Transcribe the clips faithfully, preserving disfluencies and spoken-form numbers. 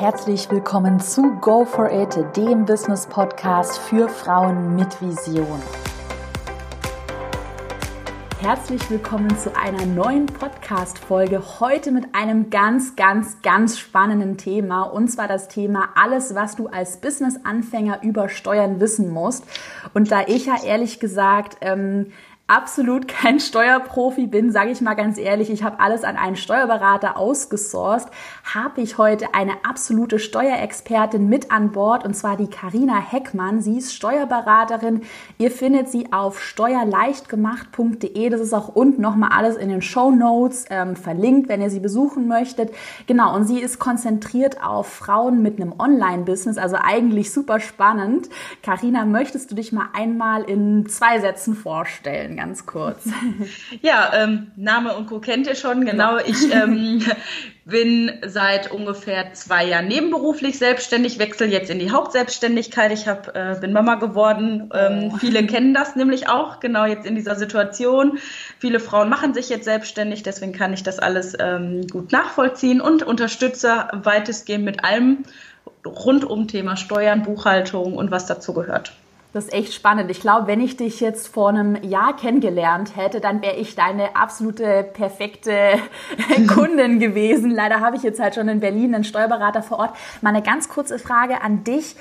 Herzlich willkommen zu Go for It, dem Business-Podcast für Frauen mit Vision. Herzlich willkommen zu einer neuen Podcast-Folge. Heute mit einem ganz, ganz, ganz spannenden Thema. Und zwar das Thema alles, was du als Business-Anfänger über Steuern wissen musst. Und da ich ja ehrlich gesagt ähm, absolut kein Steuerprofi bin, sage ich mal ganz ehrlich, ich habe alles an einen Steuerberater ausgesourced, habe ich heute eine absolute Steuerexpertin mit an Bord, und zwar die Carina Heckmann. Sie ist Steuerberaterin. Ihr findet sie auf steuerleichtgemacht punkt de. Das ist auch unten nochmal alles in den Shownotes ähm, verlinkt, wenn ihr sie besuchen möchtet. Genau, und sie ist konzentriert auf Frauen mit einem Online-Business, also eigentlich super spannend. Carina, möchtest du dich mal einmal in zwei Sätzen vorstellen, ganz kurz? Ja, ähm, Name und Co. kennt ihr schon, genau. Ja. Ich ähm, bin seit ungefähr zwei Jahren nebenberuflich selbstständig, wechsle jetzt in die Hauptselbstständigkeit. Ich hab, äh, bin Mama geworden. Ähm, oh. Viele kennen das nämlich auch, genau jetzt in dieser Situation. Viele Frauen machen sich jetzt selbstständig, deswegen kann ich das alles ähm, gut nachvollziehen und unterstütze weitestgehend mit allem rund um Thema Steuern, Buchhaltung und was dazu gehört. Das ist echt spannend. Ich glaube, wenn ich dich jetzt vor einem Jahr kennengelernt hätte, dann wäre ich deine absolute perfekte Kundin gewesen. Leider habe ich jetzt halt schon in Berlin einen Steuerberater vor Ort. Mal eine ganz kurze Frage an dich.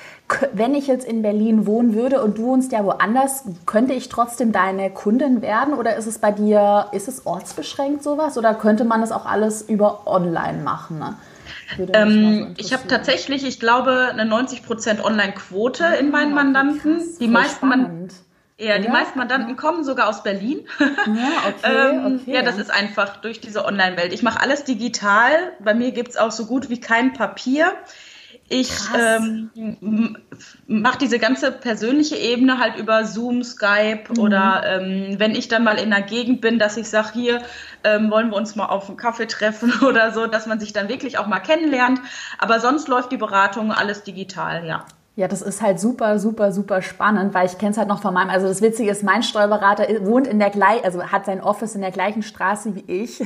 Wenn ich jetzt in Berlin wohnen würde und du wohnst ja woanders, könnte ich trotzdem deine Kundin werden? Oder ist es bei dir, ist es ortsbeschränkt sowas? Oder könnte man das auch alles über online machen, ne? Ähm, ich habe tatsächlich, ich glaube, eine neunzig Prozent Online-Quote ah, in meinen Mandanten. Krass, die, meisten Man- ja, die meisten Mandanten ja. kommen sogar aus Berlin. Ja, okay, ähm, okay. ja, das ist einfach durch diese Online-Welt. Ich mache alles digital. Bei mir gibt es auch so gut wie kein Papier. Ich ähm, mache diese ganze persönliche Ebene halt über Zoom, Skype mhm. oder ähm, wenn ich dann mal in der Gegend bin, dass ich sage, hier ähm, wollen wir uns mal auf einen Kaffee treffen oder so, dass man sich dann wirklich auch mal kennenlernt. Aber sonst läuft die Beratung alles digital, ja. Ja, das ist halt super, super, super spannend, weil ich kenne es halt noch von meinem, also das Witzige ist, mein Steuerberater wohnt in der gleichen, also hat sein Office in der gleichen Straße wie ich,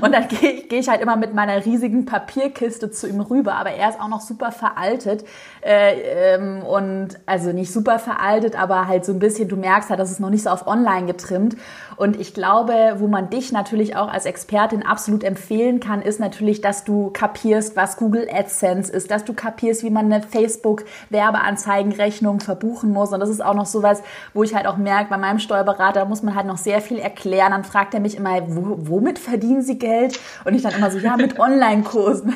und dann gehe ich, geh ich halt immer mit meiner riesigen Papierkiste zu ihm rüber, aber er ist auch noch super veraltet äh, ähm, und also nicht super veraltet, aber halt so ein bisschen, du merkst halt, das ist noch nicht so auf online getrimmt. Und ich glaube, wo man dich natürlich auch als Expertin absolut empfehlen kann, ist natürlich, dass du kapierst, was Google AdSense ist, dass du kapierst, wie man eine Facebook-Werbeanzeigenrechnung verbuchen muss. Und das ist auch noch sowas, wo ich halt auch merke, bei meinem Steuerberater muss man halt noch sehr viel erklären. Dann fragt er mich immer, wo, womit verdienen Sie Geld? Und ich dann immer so, ja, mit Online-Kursen.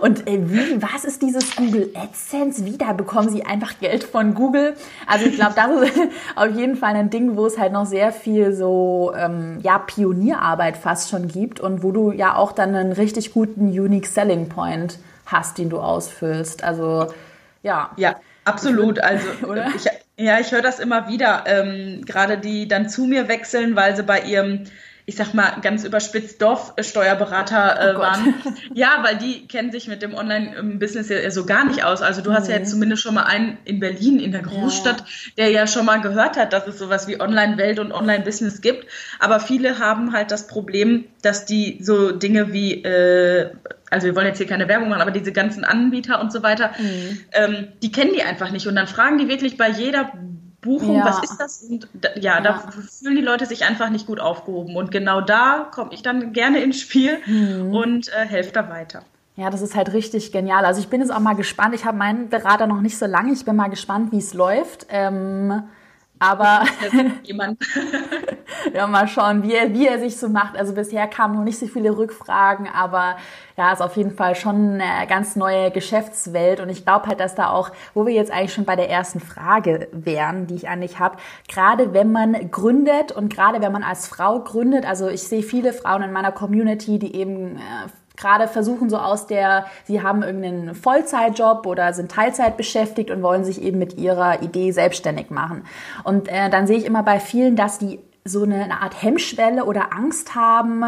Und äh, wie, was ist dieses Google AdSense? Wie, da bekommen Sie einfach Geld von Google? Also ich glaube, das ist auf jeden Fall ein Ding, wo es halt noch sehr viel so ähm, ja, Pionierarbeit fast schon gibt und wo du ja auch dann einen richtig guten Unique Selling Point hast, den du ausfüllst. Also ja. Ja, absolut. Also oder? Ich, ja, ich höre das immer wieder. Ähm, gerade die dann zu mir wechseln, weil sie bei ihrem, ich sag mal, ganz überspitzt Dorfsteuerberater äh, oh waren. Ja, weil die kennen sich mit dem Online-Business ja so gar nicht aus. Also du mhm. hast ja jetzt zumindest schon mal einen in Berlin, in der Großstadt, ja. der ja schon mal gehört hat, dass es sowas wie Online-Welt und Online-Business gibt. Aber viele haben halt das Problem, dass die so Dinge wie, äh, also wir wollen jetzt hier keine Werbung machen, aber diese ganzen Anbieter und so weiter, mhm. ähm, die kennen die einfach nicht. Und dann fragen die wirklich bei jeder Buchung, ja. was ist das? Und da, ja, ja, da fühlen die Leute sich einfach nicht gut aufgehoben. Und genau da komme ich dann gerne ins Spiel mhm. und äh, helfe da weiter. Ja, das ist halt richtig genial. Also ich bin jetzt auch mal gespannt. Ich habe meinen Berater noch nicht so lange. Ich bin mal gespannt, wie es läuft. Ähm, aber ja, mal schauen, wie er, wie er sich so macht. Also bisher kamen noch nicht so viele Rückfragen, aber ja, ist auf jeden Fall schon eine ganz neue Geschäftswelt, und ich glaube halt, dass da auch, wo wir jetzt eigentlich schon bei der ersten Frage wären, die ich an dich habe, gerade wenn man gründet und gerade wenn man als Frau gründet, also ich sehe viele Frauen in meiner Community, die eben äh, gerade versuchen so aus der, sie haben irgendeinen Vollzeitjob oder sind Teilzeit beschäftigt und wollen sich eben mit ihrer Idee selbstständig machen. Und äh, dann sehe ich immer bei vielen, dass die so eine, eine Art Hemmschwelle oder Angst haben,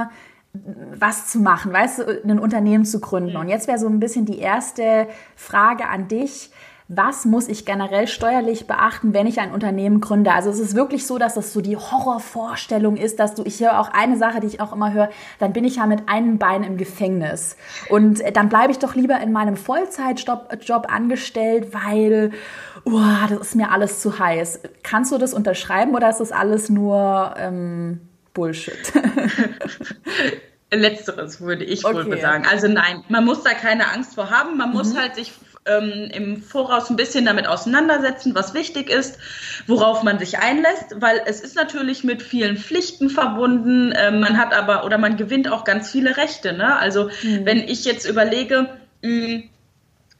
was zu machen, weißt du, ein Unternehmen zu gründen. Und jetzt wäre so ein bisschen die erste Frage an dich, Was muss ich generell steuerlich beachten, wenn ich ein Unternehmen gründe? Also es ist wirklich so, dass das so die Horrorvorstellung ist, dass du, ich höre auch eine Sache, die ich auch immer höre, dann bin ich ja mit einem Bein im Gefängnis. Und dann bleibe ich doch lieber in meinem Vollzeitjob angestellt, weil, oh, das ist mir alles zu heiß. Kannst du das unterschreiben oder ist das alles nur ähm, Bullshit? Letzteres würde ich okay. wohl sagen. Also nein, man muss da keine Angst vor haben. Man mhm. muss halt sich Ähm, im Voraus ein bisschen damit auseinandersetzen, was wichtig ist, worauf man sich einlässt, weil es ist natürlich mit vielen Pflichten verbunden, ähm, man hat aber, oder man gewinnt auch ganz viele Rechte, ne? Also mhm. wenn ich jetzt überlege, mh,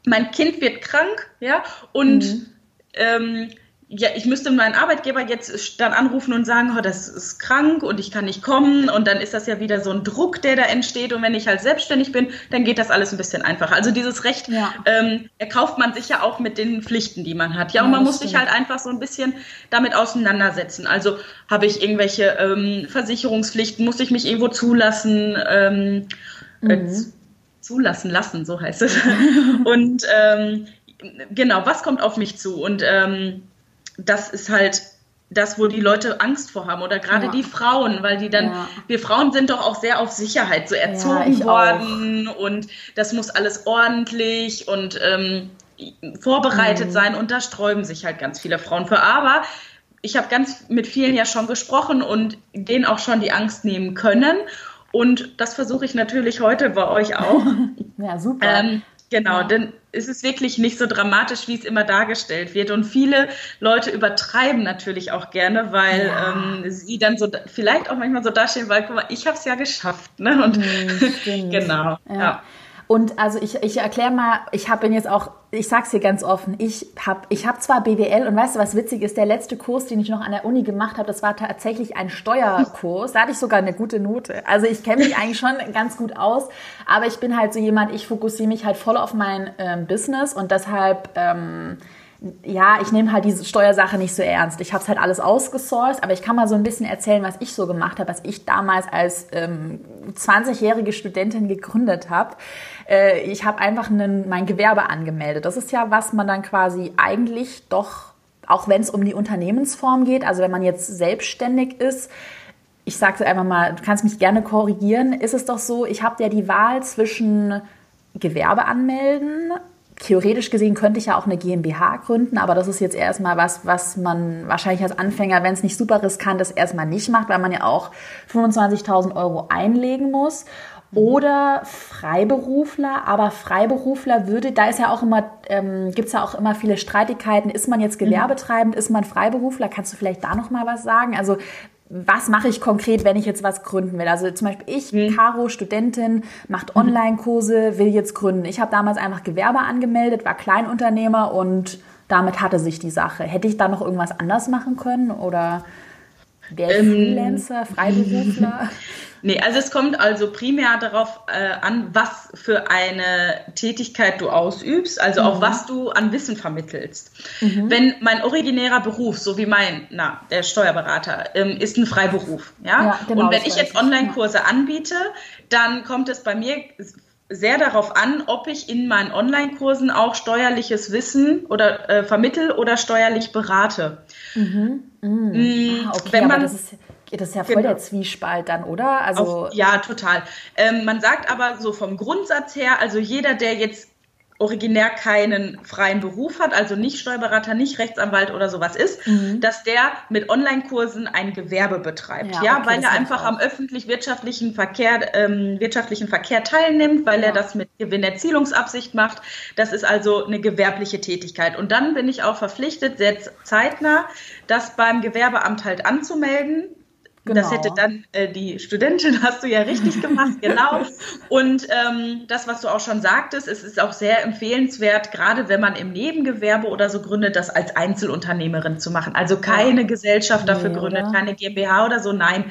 mein Kind wird krank, ja, und mhm. ähm, ja, ich müsste meinen Arbeitgeber jetzt dann anrufen und sagen, oh, das ist krank und ich kann nicht kommen und dann ist das ja wieder so ein Druck, der da entsteht und wenn ich halt selbstständig bin, dann geht das alles ein bisschen einfacher. Also dieses Recht ja. ähm, erkauft man sich ja auch mit den Pflichten, die man hat. Ja, ja und man muss stimmt. sich halt einfach so ein bisschen damit auseinandersetzen. Also habe ich irgendwelche ähm, Versicherungspflichten, muss ich mich irgendwo zulassen, ähm, mhm. äh, zulassen lassen, so heißt es. Und ähm, genau, was kommt auf mich zu? Und ähm, das ist halt das, wo die Leute Angst vor haben oder gerade ja. die Frauen, weil die dann, ja. wir Frauen sind doch auch sehr auf Sicherheit so erzogen ja, worden auch. Und das muss alles ordentlich und ähm, vorbereitet mhm. sein und da sträuben sich halt ganz viele Frauen für, aber ich habe ganz mit vielen ja schon gesprochen und denen auch schon die Angst nehmen können und das versuche ich natürlich heute bei euch auch. Ja, super. Ähm, Genau, denn es ist wirklich nicht so dramatisch, wie es immer dargestellt wird. Und viele Leute übertreiben natürlich auch gerne, weil ja. ähm, sie dann so vielleicht auch manchmal so dastehen, weil guck mal, ich habe es ja geschafft. Ne? Und mhm, genau. Ja. Ja. Und also ich, ich erkläre mal, ich habe jetzt auch, ich sag's hier ganz offen, ich habe ich hab zwar B W L und weißt du, was witzig ist, der letzte Kurs, den ich noch an der Uni gemacht habe, das war tatsächlich ein Steuerkurs, da hatte ich sogar eine gute Note, also ich kenne mich eigentlich schon ganz gut aus, aber ich bin halt so jemand, ich fokussiere mich halt voll auf mein ähm, Business und deshalb... Ähm, ja, ich nehme halt diese Steuersache nicht so ernst. Ich habe es halt alles ausgesourced, aber ich kann mal so ein bisschen erzählen, was ich so gemacht habe, was ich damals als ähm, zwanzigjährige Studentin gegründet habe. Äh, ich habe einfach einen, mein Gewerbe angemeldet. Das ist ja, was man dann quasi eigentlich doch, auch wenn es um die Unternehmensform geht, also wenn man jetzt selbstständig ist, ich sage es einfach mal, du kannst mich gerne korrigieren, ist es doch so, ich habe ja die Wahl zwischen Gewerbe anmelden. Theoretisch gesehen könnte ich ja auch eine GmbH gründen, aber das ist jetzt erstmal was, was man wahrscheinlich als Anfänger, wenn es nicht super riskant ist, erstmal nicht macht, weil man ja auch fünfundzwanzigtausend Euro einlegen muss. Oder Freiberufler, aber Freiberufler würde, da ist ja auch immer, ähm, gibt's ja auch immer viele Streitigkeiten. Ist man jetzt gewerbetreibend, ist man Freiberufler? Kannst du vielleicht da nochmal was sagen? Also, was mache ich konkret, wenn ich jetzt was gründen will? Also zum Beispiel ich, mhm. Caro, Studentin, macht Online-Kurse, will jetzt gründen. Ich habe damals einfach Gewerbe angemeldet, war Kleinunternehmer und damit hatte sich die Sache. Hätte ich da noch irgendwas anders machen können oder wäre ich ähm. Freelancer, Freiberufler? Nee, also es kommt also primär darauf äh, an, was für eine Tätigkeit du ausübst, also mhm. auch was du an Wissen vermittelst. Mhm. Wenn mein originärer Beruf, so wie mein, na, der Steuerberater, ähm, ist ein Freiberuf, ja, ja genau, und wenn ich jetzt Online-Kurse ja. anbiete, dann kommt es bei mir sehr darauf an, ob ich in meinen Online-Kursen auch steuerliches Wissen oder äh, vermittel oder steuerlich berate. Mhm. Mhm. Mhm. Ah, okay, wenn man, aber das ist... Das ist ja voll genau. der Zwiespalt dann, oder? Also Auf, ja, total. Ähm, man sagt aber so vom Grundsatz her, also jeder, der jetzt originär keinen freien Beruf hat, also nicht Steuerberater, nicht Rechtsanwalt oder sowas ist, mhm. dass der mit Online-Kursen ein Gewerbe betreibt, ja, ja okay, weil er einfach auch. am öffentlich-wirtschaftlichen Verkehr, ähm, wirtschaftlichen Verkehr teilnimmt, weil ja. er das mit Gewinnerzielungsabsicht macht. Das ist also eine gewerbliche Tätigkeit. Und dann bin ich auch verpflichtet, sehr zeitnah, das beim Gewerbeamt halt anzumelden. Genau. Das hätte dann äh, die Studentin, hast du ja richtig gemacht, genau. Und ähm, das, was du auch schon sagtest, es ist auch sehr empfehlenswert, gerade wenn man im Nebengewerbe oder so gründet, das als Einzelunternehmerin zu machen. Also keine ja. Gesellschaft dafür nee, gründet, oder? Keine GmbH oder so, nein.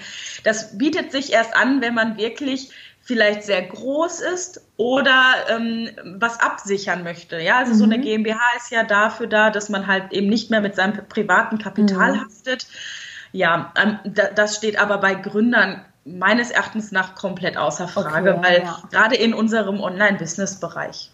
Das bietet sich erst an, wenn man wirklich vielleicht sehr groß ist oder ähm, was absichern möchte. Ja, also mhm. so eine GmbH ist ja dafür da, dass man halt eben nicht mehr mit seinem privaten Kapital mhm. haftet. Ja, das steht aber bei Gründern meines Erachtens nach komplett außer Frage, okay, weil ja. gerade in unserem Online-Business-Bereich.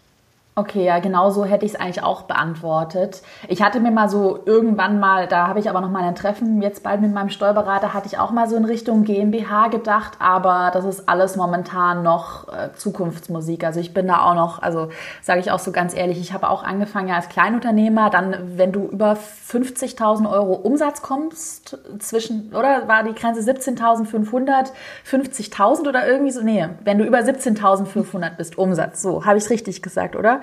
Okay, ja, genau so hätte ich es eigentlich auch beantwortet. Ich hatte mir mal so irgendwann mal, da habe ich aber noch mal ein Treffen, jetzt bald mit meinem Steuerberater, hatte ich auch mal so in Richtung GmbH gedacht, aber das ist alles momentan noch äh, Zukunftsmusik. Also ich bin da auch noch, also sage ich auch so ganz ehrlich, ich habe auch angefangen ja als Kleinunternehmer, dann wenn du über fünfzigtausend Euro Umsatz kommst, zwischen, oder war die Grenze siebzehntausendfünfhundert, fünfzigtausend oder irgendwie so, nee, wenn du über siebzehntausendfünfhundert bist, Umsatz, so, habe ich es richtig gesagt, oder?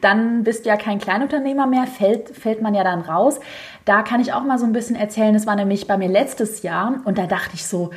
Dann bist du ja kein Kleinunternehmer mehr, fällt, fällt man ja dann raus. Da kann ich auch mal so ein bisschen erzählen, das war nämlich bei mir letztes Jahr und da dachte ich so,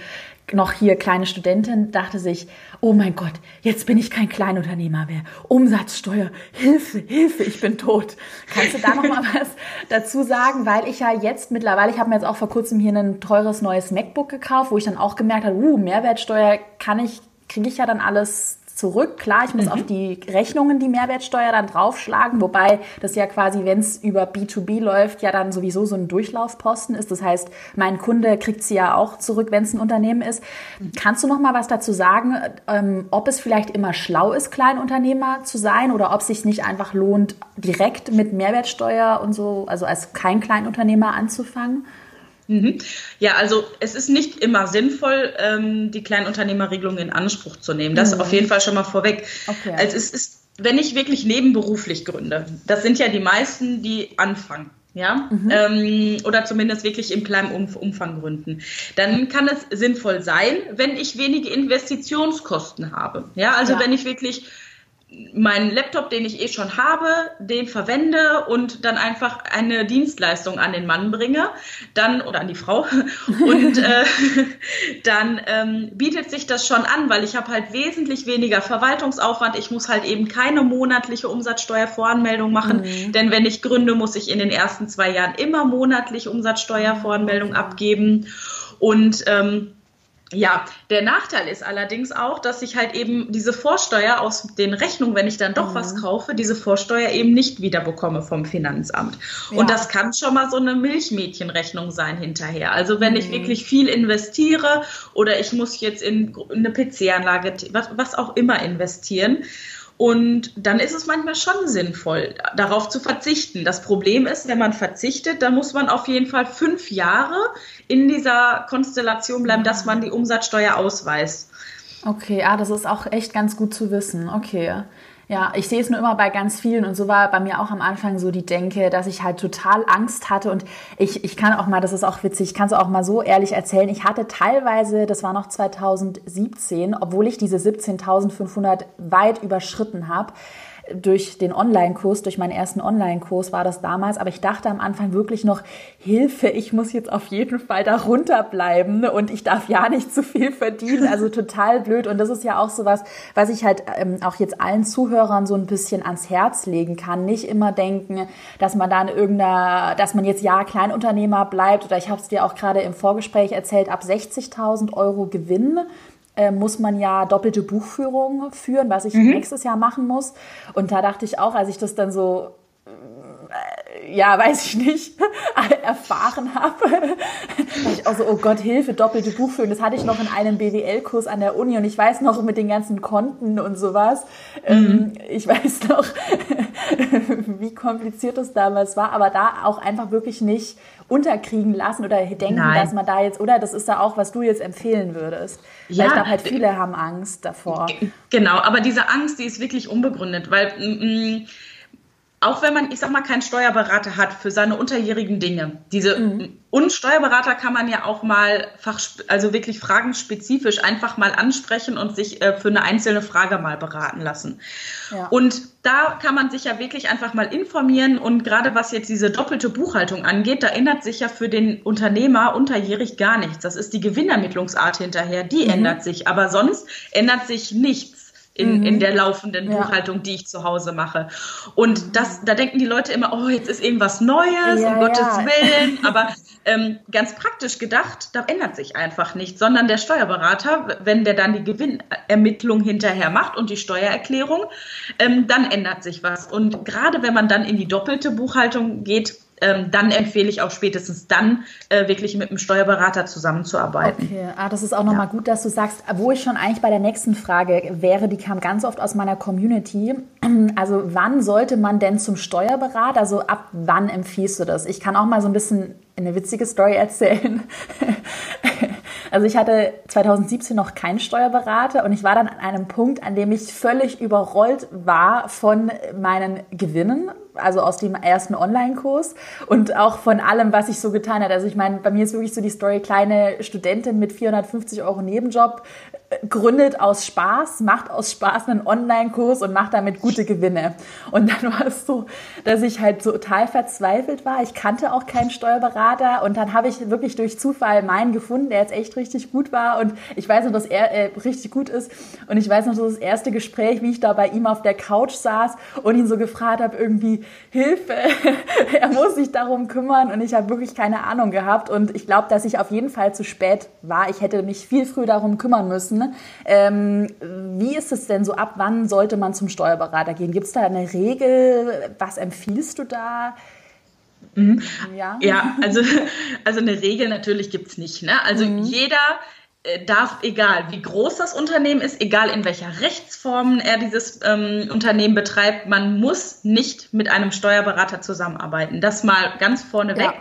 noch hier kleine Studentin, dachte sich, oh mein Gott, jetzt bin ich kein Kleinunternehmer mehr. Umsatzsteuer, Hilfe, Hilfe, ich bin tot. Kannst du da noch mal was dazu sagen? Weil ich ja jetzt mittlerweile, ich habe mir jetzt auch vor kurzem hier ein teures neues MacBook gekauft, wo ich dann auch gemerkt habe, uh, Mehrwertsteuer kann ich, kriege ich ja dann alles zurück. Klar, ich muss mhm. auf die Rechnungen die Mehrwertsteuer dann draufschlagen, wobei das ja quasi, wenn es über B zwei B läuft, ja dann sowieso so ein Durchlaufposten ist. Das heißt, mein Kunde kriegt sie ja auch zurück, wenn es ein Unternehmen ist. Mhm. Kannst du noch mal was dazu sagen, ähm, ob es vielleicht immer schlau ist, Kleinunternehmer zu sein oder ob es sich nicht einfach lohnt, direkt mit Mehrwertsteuer und so, also als kein Kleinunternehmer anzufangen? Ja, also es ist nicht immer sinnvoll, die Kleinunternehmerregelung in Anspruch zu nehmen. Das mhm. auf jeden Fall schon mal vorweg. Okay. Also es ist, wenn ich wirklich nebenberuflich gründe, das sind ja die meisten, die anfangen, ja, mhm. oder zumindest wirklich im kleinen Umfang gründen, dann kann es sinnvoll sein, wenn ich wenige Investitionskosten habe. Ja, also ja. wenn ich wirklich meinen Laptop, den ich eh schon habe, den verwende und dann einfach eine Dienstleistung an den Mann bringe, dann oder an die Frau und äh, dann ähm, bietet sich das schon an, weil ich habe halt wesentlich weniger Verwaltungsaufwand. Ich muss halt eben keine monatliche Umsatzsteuervoranmeldung machen, mhm. denn wenn ich gründe, muss ich in den ersten zwei Jahren immer monatlich Umsatzsteuervoranmeldung abgeben und ähm, ja, der Nachteil ist allerdings auch, dass ich halt eben diese Vorsteuer aus den Rechnungen, wenn ich dann doch mhm. was kaufe, diese Vorsteuer eben nicht wieder bekomme vom Finanzamt. Ja. Und das kann schon mal so eine Milchmädchenrechnung sein hinterher. Also wenn mhm. ich wirklich viel investiere oder ich muss jetzt in eine P C-Anlage, was, was auch immer investieren. Und dann ist es manchmal schon sinnvoll, darauf zu verzichten. Das Problem ist, wenn man verzichtet, dann muss man auf jeden Fall fünf Jahre in dieser Konstellation bleiben, dass man die Umsatzsteuer ausweist. Okay, ah, das ist auch echt ganz gut zu wissen. Okay. Ja, ich sehe es nur immer bei ganz vielen und so war bei mir auch am Anfang so die Denke, dass ich halt total Angst hatte und ich, ich kann auch mal, das ist auch witzig, ich kann es auch mal so ehrlich erzählen, ich hatte teilweise, das war noch zweitausendsiebzehn, obwohl ich diese siebzehntausendfünfhundert weit überschritten habe, durch den Online-Kurs, durch meinen ersten Online-Kurs war das damals, aber ich dachte am Anfang wirklich noch, Hilfe, ich muss jetzt auf jeden Fall da runterbleiben und ich darf ja nicht zu viel verdienen, also total blöd und das ist ja auch sowas, was ich halt ähm, auch jetzt allen Zuhörern so ein bisschen ans Herz legen kann, nicht immer denken, dass man dann irgendeiner, dass man jetzt ja Kleinunternehmer bleibt oder ich habe es dir auch gerade im Vorgespräch erzählt, ab sechzigtausend Euro Gewinn muss man ja doppelte Buchführung führen, was ich mhm. nächstes Jahr machen muss. Und da dachte ich auch, als ich das dann so, äh, ja, weiß ich nicht, erfahren habe, dachte ich auch so, oh Gott, Hilfe, doppelte Buchführung. Das hatte ich noch in einem B W L-Kurs an der Uni und ich weiß noch, mit den ganzen Konten und sowas, mhm. ähm, ich weiß noch, wie kompliziert das damals war, aber da auch einfach wirklich nicht unterkriegen lassen oder denken, Nein. dass man da jetzt, oder das ist da auch, was du jetzt empfehlen würdest. Ja. Weil ich glaube halt, viele haben Angst davor. Genau, aber diese Angst, die ist wirklich unbegründet, weil m- m- auch wenn man, ich sag mal, keinen Steuerberater hat für seine unterjährigen Dinge, diese mhm. und Steuerberater kann man ja auch mal, also wirklich fragenspezifisch einfach mal ansprechen und sich äh, für eine einzelne Frage mal beraten lassen. Ja. Und da kann man sich ja wirklich einfach mal informieren und gerade was jetzt diese doppelte Buchhaltung angeht, da ändert sich ja für den Unternehmer unterjährig gar nichts. Das ist die Gewinnermittlungsart hinterher, die mhm. ändert sich, aber sonst ändert sich nichts. In, in der laufenden Buchhaltung, ja. die ich zu Hause mache. Und das, da denken die Leute immer, oh, jetzt ist irgendwas Neues, ja, um Gottes ja. Willen. Aber ähm, ganz praktisch gedacht, da ändert sich einfach nichts, sondern der Steuerberater, wenn der dann die Gewinnermittlung hinterher macht und die Steuererklärung, ähm, dann ändert sich was. Und gerade wenn man dann in die doppelte Buchhaltung geht, ähm, dann empfehle ich auch spätestens dann äh, wirklich mit einem Steuerberater zusammenzuarbeiten. Okay, ah, das ist auch nochmal ja. gut, dass du sagst, wo ich schon eigentlich bei der nächsten Frage wäre, die kam ganz oft aus meiner Community. Also wann sollte man denn zum Steuerberater, also ab wann empfiehlst du das? Ich kann auch mal so ein bisschen eine witzige Story erzählen. Also ich hatte zwanzig siebzehn noch keinen Steuerberater und ich war dann an einem Punkt, an dem ich völlig überrollt war von meinen Gewinnen, also aus dem ersten Online-Kurs und auch von allem, was ich so getan habe. Also ich meine, bei mir ist wirklich so die Story, kleine Studentin mit vierhundertfünfzig Euro Nebenjob, gründet aus Spaß, macht aus Spaß einen Online-Kurs und macht damit gute Gewinne. Und dann war es so, dass ich halt so total verzweifelt war. Ich kannte auch keinen Steuerberater und dann habe ich wirklich durch Zufall meinen gefunden, der jetzt echt richtig gut war und ich weiß noch, dass er äh, richtig gut ist und ich weiß noch, dass das erste Gespräch, wie ich da bei ihm auf der Couch saß und ihn so gefragt habe, irgendwie Hilfe, er muss sich darum kümmern und ich habe wirklich keine Ahnung gehabt und ich glaube, dass ich auf jeden Fall zu spät war. Ich hätte mich viel früher darum kümmern müssen. Ähm, wie ist es denn so, ab wann sollte man zum Steuerberater gehen? Gibt es da eine Regel? Was empfiehlst du da? Mhm. Ja. ja, also also eine Regel natürlich gibt es nicht. Ne? Also mhm. jeder darf, egal wie groß das Unternehmen ist, egal in welcher Rechtsform er dieses ähm, Unternehmen betreibt, man muss nicht mit einem Steuerberater zusammenarbeiten. Das mal ganz vorneweg. Ja.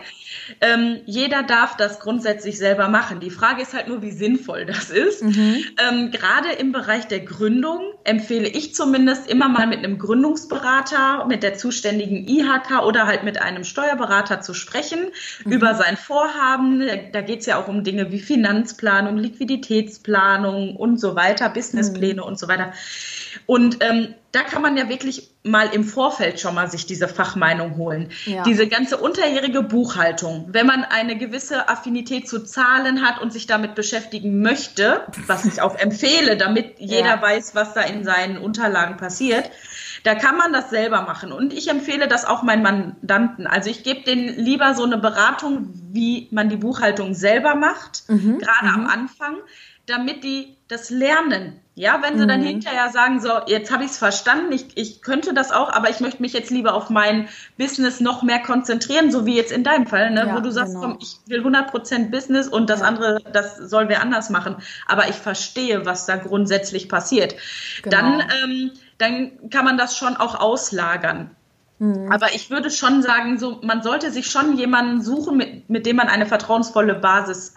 Ähm, jeder darf das grundsätzlich selber machen. Die Frage ist halt nur, wie sinnvoll das ist. Mhm. Ähm, gerade im Bereich der Gründung empfehle ich zumindest immer mal mit einem Gründungsberater, mit der zuständigen I H K oder halt mit einem Steuerberater zu sprechen mhm. über sein Vorhaben. Da geht es ja auch um Dinge wie Finanzplanung, Liquiditätsplanung und so weiter, Businesspläne mhm. und so weiter. Und ähm, da kann man ja wirklich mal im Vorfeld schon mal sich diese Fachmeinung holen. Ja. Diese ganze unterjährige Buchhaltung, wenn man eine gewisse Affinität zu Zahlen hat und sich damit beschäftigen möchte, was ich auch empfehle, damit jeder ja. weiß, was da in seinen Unterlagen passiert, da kann man das selber machen. Und ich empfehle das auch meinen Mandanten. Also ich gebe denen lieber so eine Beratung, wie man die Buchhaltung selber macht, mhm. gerade mhm. am Anfang, damit die das lernen. Ja, wenn sie dann mhm. hinterher sagen, so, jetzt habe ich es verstanden, ich, ich könnte das auch, aber ich möchte mich jetzt lieber auf mein Business noch mehr konzentrieren, so wie jetzt in deinem Fall, ne, ja, wo du sagst, genau. komm, ich will hundert Prozent Business und das ja. andere, das soll wer anders machen. Aber ich verstehe, was da grundsätzlich passiert. Genau. Dann, ähm, dann kann man das schon auch auslagern. Aber ich würde schon sagen, so, man sollte sich schon jemanden suchen, mit, mit dem man eine vertrauensvolle Basis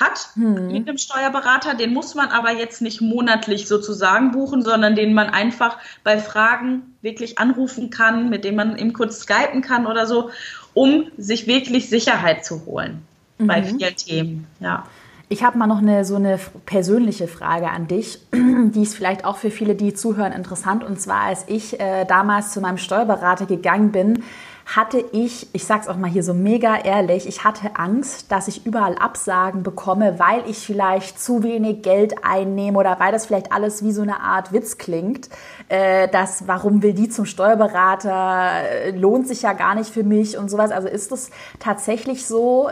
hat, hm. mit einem Steuerberater. Den muss man aber jetzt nicht monatlich sozusagen buchen, sondern den man einfach bei Fragen wirklich anrufen kann, mit dem man eben kurz skypen kann oder so, um sich wirklich Sicherheit zu holen mhm. bei vielen Themen. Ja. Ich habe mal noch eine so eine persönliche Frage an dich, die ist vielleicht auch für viele, die zuhören, interessant. Und zwar, als ich äh, damals zu meinem Steuerberater gegangen bin, hatte ich, ich sag's auch mal hier so mega ehrlich, ich hatte Angst, dass ich überall Absagen bekomme, weil ich vielleicht zu wenig Geld einnehme oder weil das vielleicht alles wie so eine Art Witz klingt. Äh, das, warum will die zum Steuerberater, lohnt sich ja gar nicht für mich und sowas. Also ist das tatsächlich so?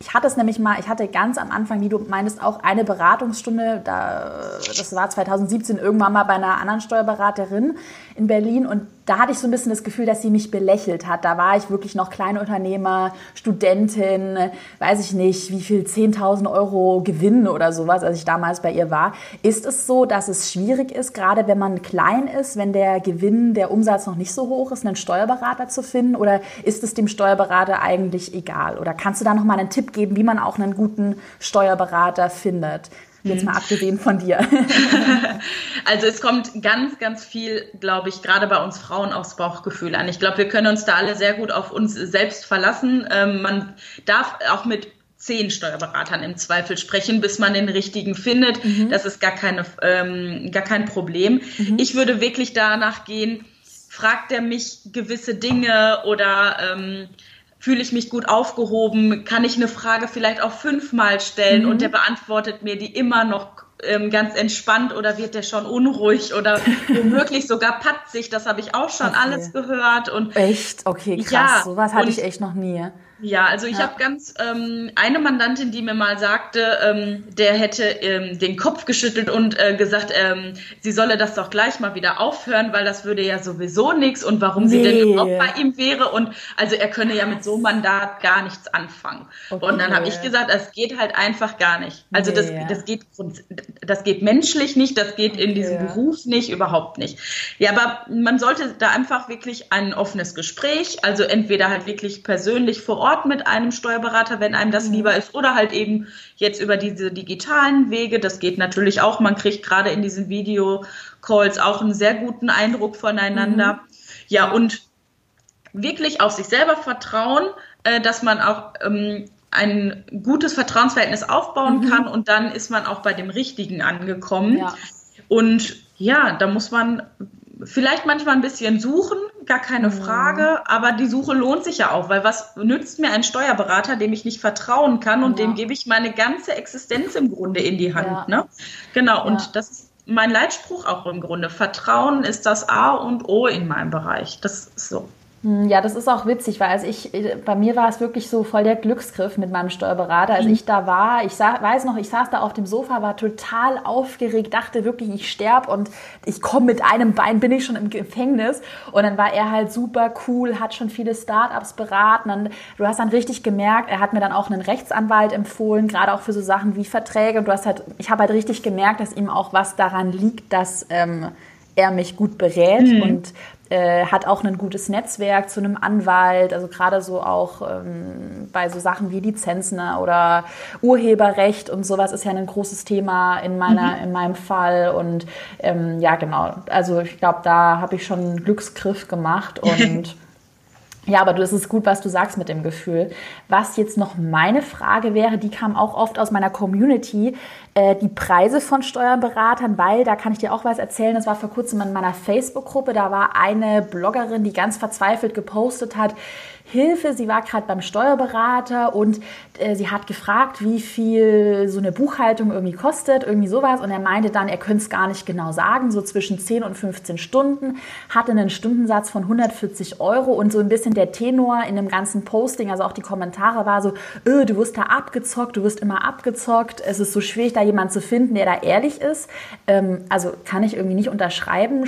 Ich hatte es nämlich mal, ich hatte ganz am Anfang, wie du meintest, auch eine Beratungsstunde, da, das war zwanzig siebzehn irgendwann mal bei einer anderen Steuerberaterin in Berlin und da hatte ich so ein bisschen das Gefühl, dass sie mich belächelt hat. Da war ich wirklich noch Kleinunternehmer, Studentin, weiß ich nicht, wie viel, zehntausend Euro Gewinn oder sowas, als ich damals bei ihr war. Ist es so, dass es schwierig ist, gerade wenn man klein ist, wenn der Gewinn, der Umsatz noch nicht so hoch ist, einen Steuerberater zu finden oder ist es dem Steuerberater eigentlich egal? Oder kannst du da nochmal einen Tipp geben, wie man auch einen guten Steuerberater findet. Jetzt mal abgesehen von dir. Also es kommt ganz, ganz viel, glaube ich, gerade bei uns Frauen aufs Bauchgefühl an. Ich glaube, wir können uns da alle sehr gut auf uns selbst verlassen. Ähm, man darf auch mit zehn Steuerberatern im Zweifel sprechen, bis man den richtigen findet. Mhm. Das ist gar keine, ähm, gar kein Problem. Mhm. Ich würde wirklich danach gehen, fragt er mich gewisse Dinge oder ähm, fühle ich mich gut aufgehoben, kann ich eine Frage vielleicht auch fünfmal stellen mhm. und der beantwortet mir die immer noch ähm, ganz entspannt oder wird der schon unruhig oder womöglich sogar patzig, das habe ich auch schon okay. alles gehört. Und echt? Okay, krass, ja, sowas hatte ich echt noch nie. Ja, also ich ja. habe ganz ähm, eine Mandantin, die mir mal sagte, ähm, der hätte ähm, den Kopf geschüttelt und äh, gesagt, ähm, sie solle das doch gleich mal wieder aufhören, weil das würde ja sowieso nichts und warum nee. sie denn überhaupt bei ihm wäre und also er könne ja mit so einem Mandat gar nichts anfangen. Okay. Und dann habe ich gesagt, das geht halt einfach gar nicht. Also nee, das, ja. das, geht, das geht menschlich nicht, das geht okay. in diesem Beruf nicht, überhaupt nicht. Ja, aber man sollte da einfach wirklich ein offenes Gespräch, also entweder halt wirklich persönlich vor Ort mit einem Steuerberater, wenn einem das lieber ist, oder halt eben jetzt über diese digitalen Wege. Das geht natürlich auch. Man kriegt gerade in diesen Videocalls auch einen sehr guten Eindruck voneinander. Mhm. Ja, und wirklich auf sich selber vertrauen, dass man auch ähm, ein gutes Vertrauensverhältnis aufbauen mhm. kann und dann ist man auch bei dem Richtigen angekommen. Ja. Und ja, da muss man vielleicht manchmal ein bisschen suchen, gar keine Frage, mhm. aber die Suche lohnt sich ja auch, weil was nützt mir ein Steuerberater, dem ich nicht vertrauen kann und ja. dem gebe ich meine ganze Existenz im Grunde in die Hand. Ja. Ne? Genau, ja. und das ist mein Leitspruch auch im Grunde. Vertrauen ist das A und O in meinem Bereich. Das ist so. Ja, das ist auch witzig, weil also ich, bei mir war es wirklich so voll der Glücksgriff mit meinem Steuerberater. Als ich da war, ich sa- weiß noch, ich saß da auf dem Sofa, war total aufgeregt, dachte wirklich, ich sterbe und ich komme mit einem Bein, bin ich schon im Gefängnis. Und dann war er halt super cool, hat schon viele Startups beraten. Und du hast dann richtig gemerkt, er hat mir dann auch einen Rechtsanwalt empfohlen, gerade auch für so Sachen wie Verträge. Und du hast halt, ich habe halt richtig gemerkt, dass ihm auch was daran liegt, dass ähm, er mich gut berät mhm. und Äh, hat auch ein gutes Netzwerk zu einem Anwalt, also gerade so auch ähm, bei so Sachen wie Lizenzen oder Urheberrecht und sowas ist ja ein großes Thema in meiner mhm. in meinem Fall und ähm, ja genau, also ich glaube, da habe ich schon einen Glücksgriff gemacht und ja, aber das ist gut, was du sagst mit dem Gefühl. Was jetzt noch meine Frage wäre, die kam auch oft aus meiner Community, äh, die Preise von Steuerberatern, weil, da kann ich dir auch was erzählen, das war vor kurzem in meiner Facebook-Gruppe, da war eine Bloggerin, die ganz verzweifelt gepostet hat, Hilfe, sie war gerade beim Steuerberater und äh, sie hat gefragt, wie viel so eine Buchhaltung irgendwie kostet, irgendwie sowas. Und er meinte dann, er könnte es gar nicht genau sagen, so zwischen zehn und fünfzehn Stunden, hatte einen Stundensatz von hundertvierzig Euro und so ein bisschen der Tenor in dem ganzen Posting, also auch die Kommentare war so, öh, du wirst da abgezockt, du wirst immer abgezockt, es ist so schwierig, da jemanden zu finden, der da ehrlich ist. Ähm, also kann ich irgendwie nicht unterschreiben.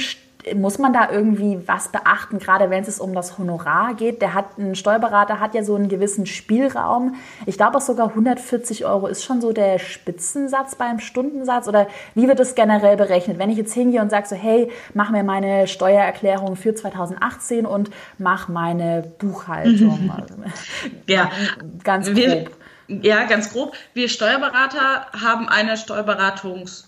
Muss man da irgendwie was beachten, gerade wenn es um das Honorar geht? Der hat, ein Steuerberater hat ja so einen gewissen Spielraum. Ich glaube auch sogar hundertvierzig Euro ist schon so der Spitzensatz beim Stundensatz. Oder wie wird das generell berechnet? Wenn ich jetzt hingehe und sage so, hey, mach mir meine Steuererklärung für zweitausendachtzehn und mach meine Buchhaltung. Ja, ganz grob. Ja, ganz grob. Wir Steuerberater haben eine Steuerberatungs-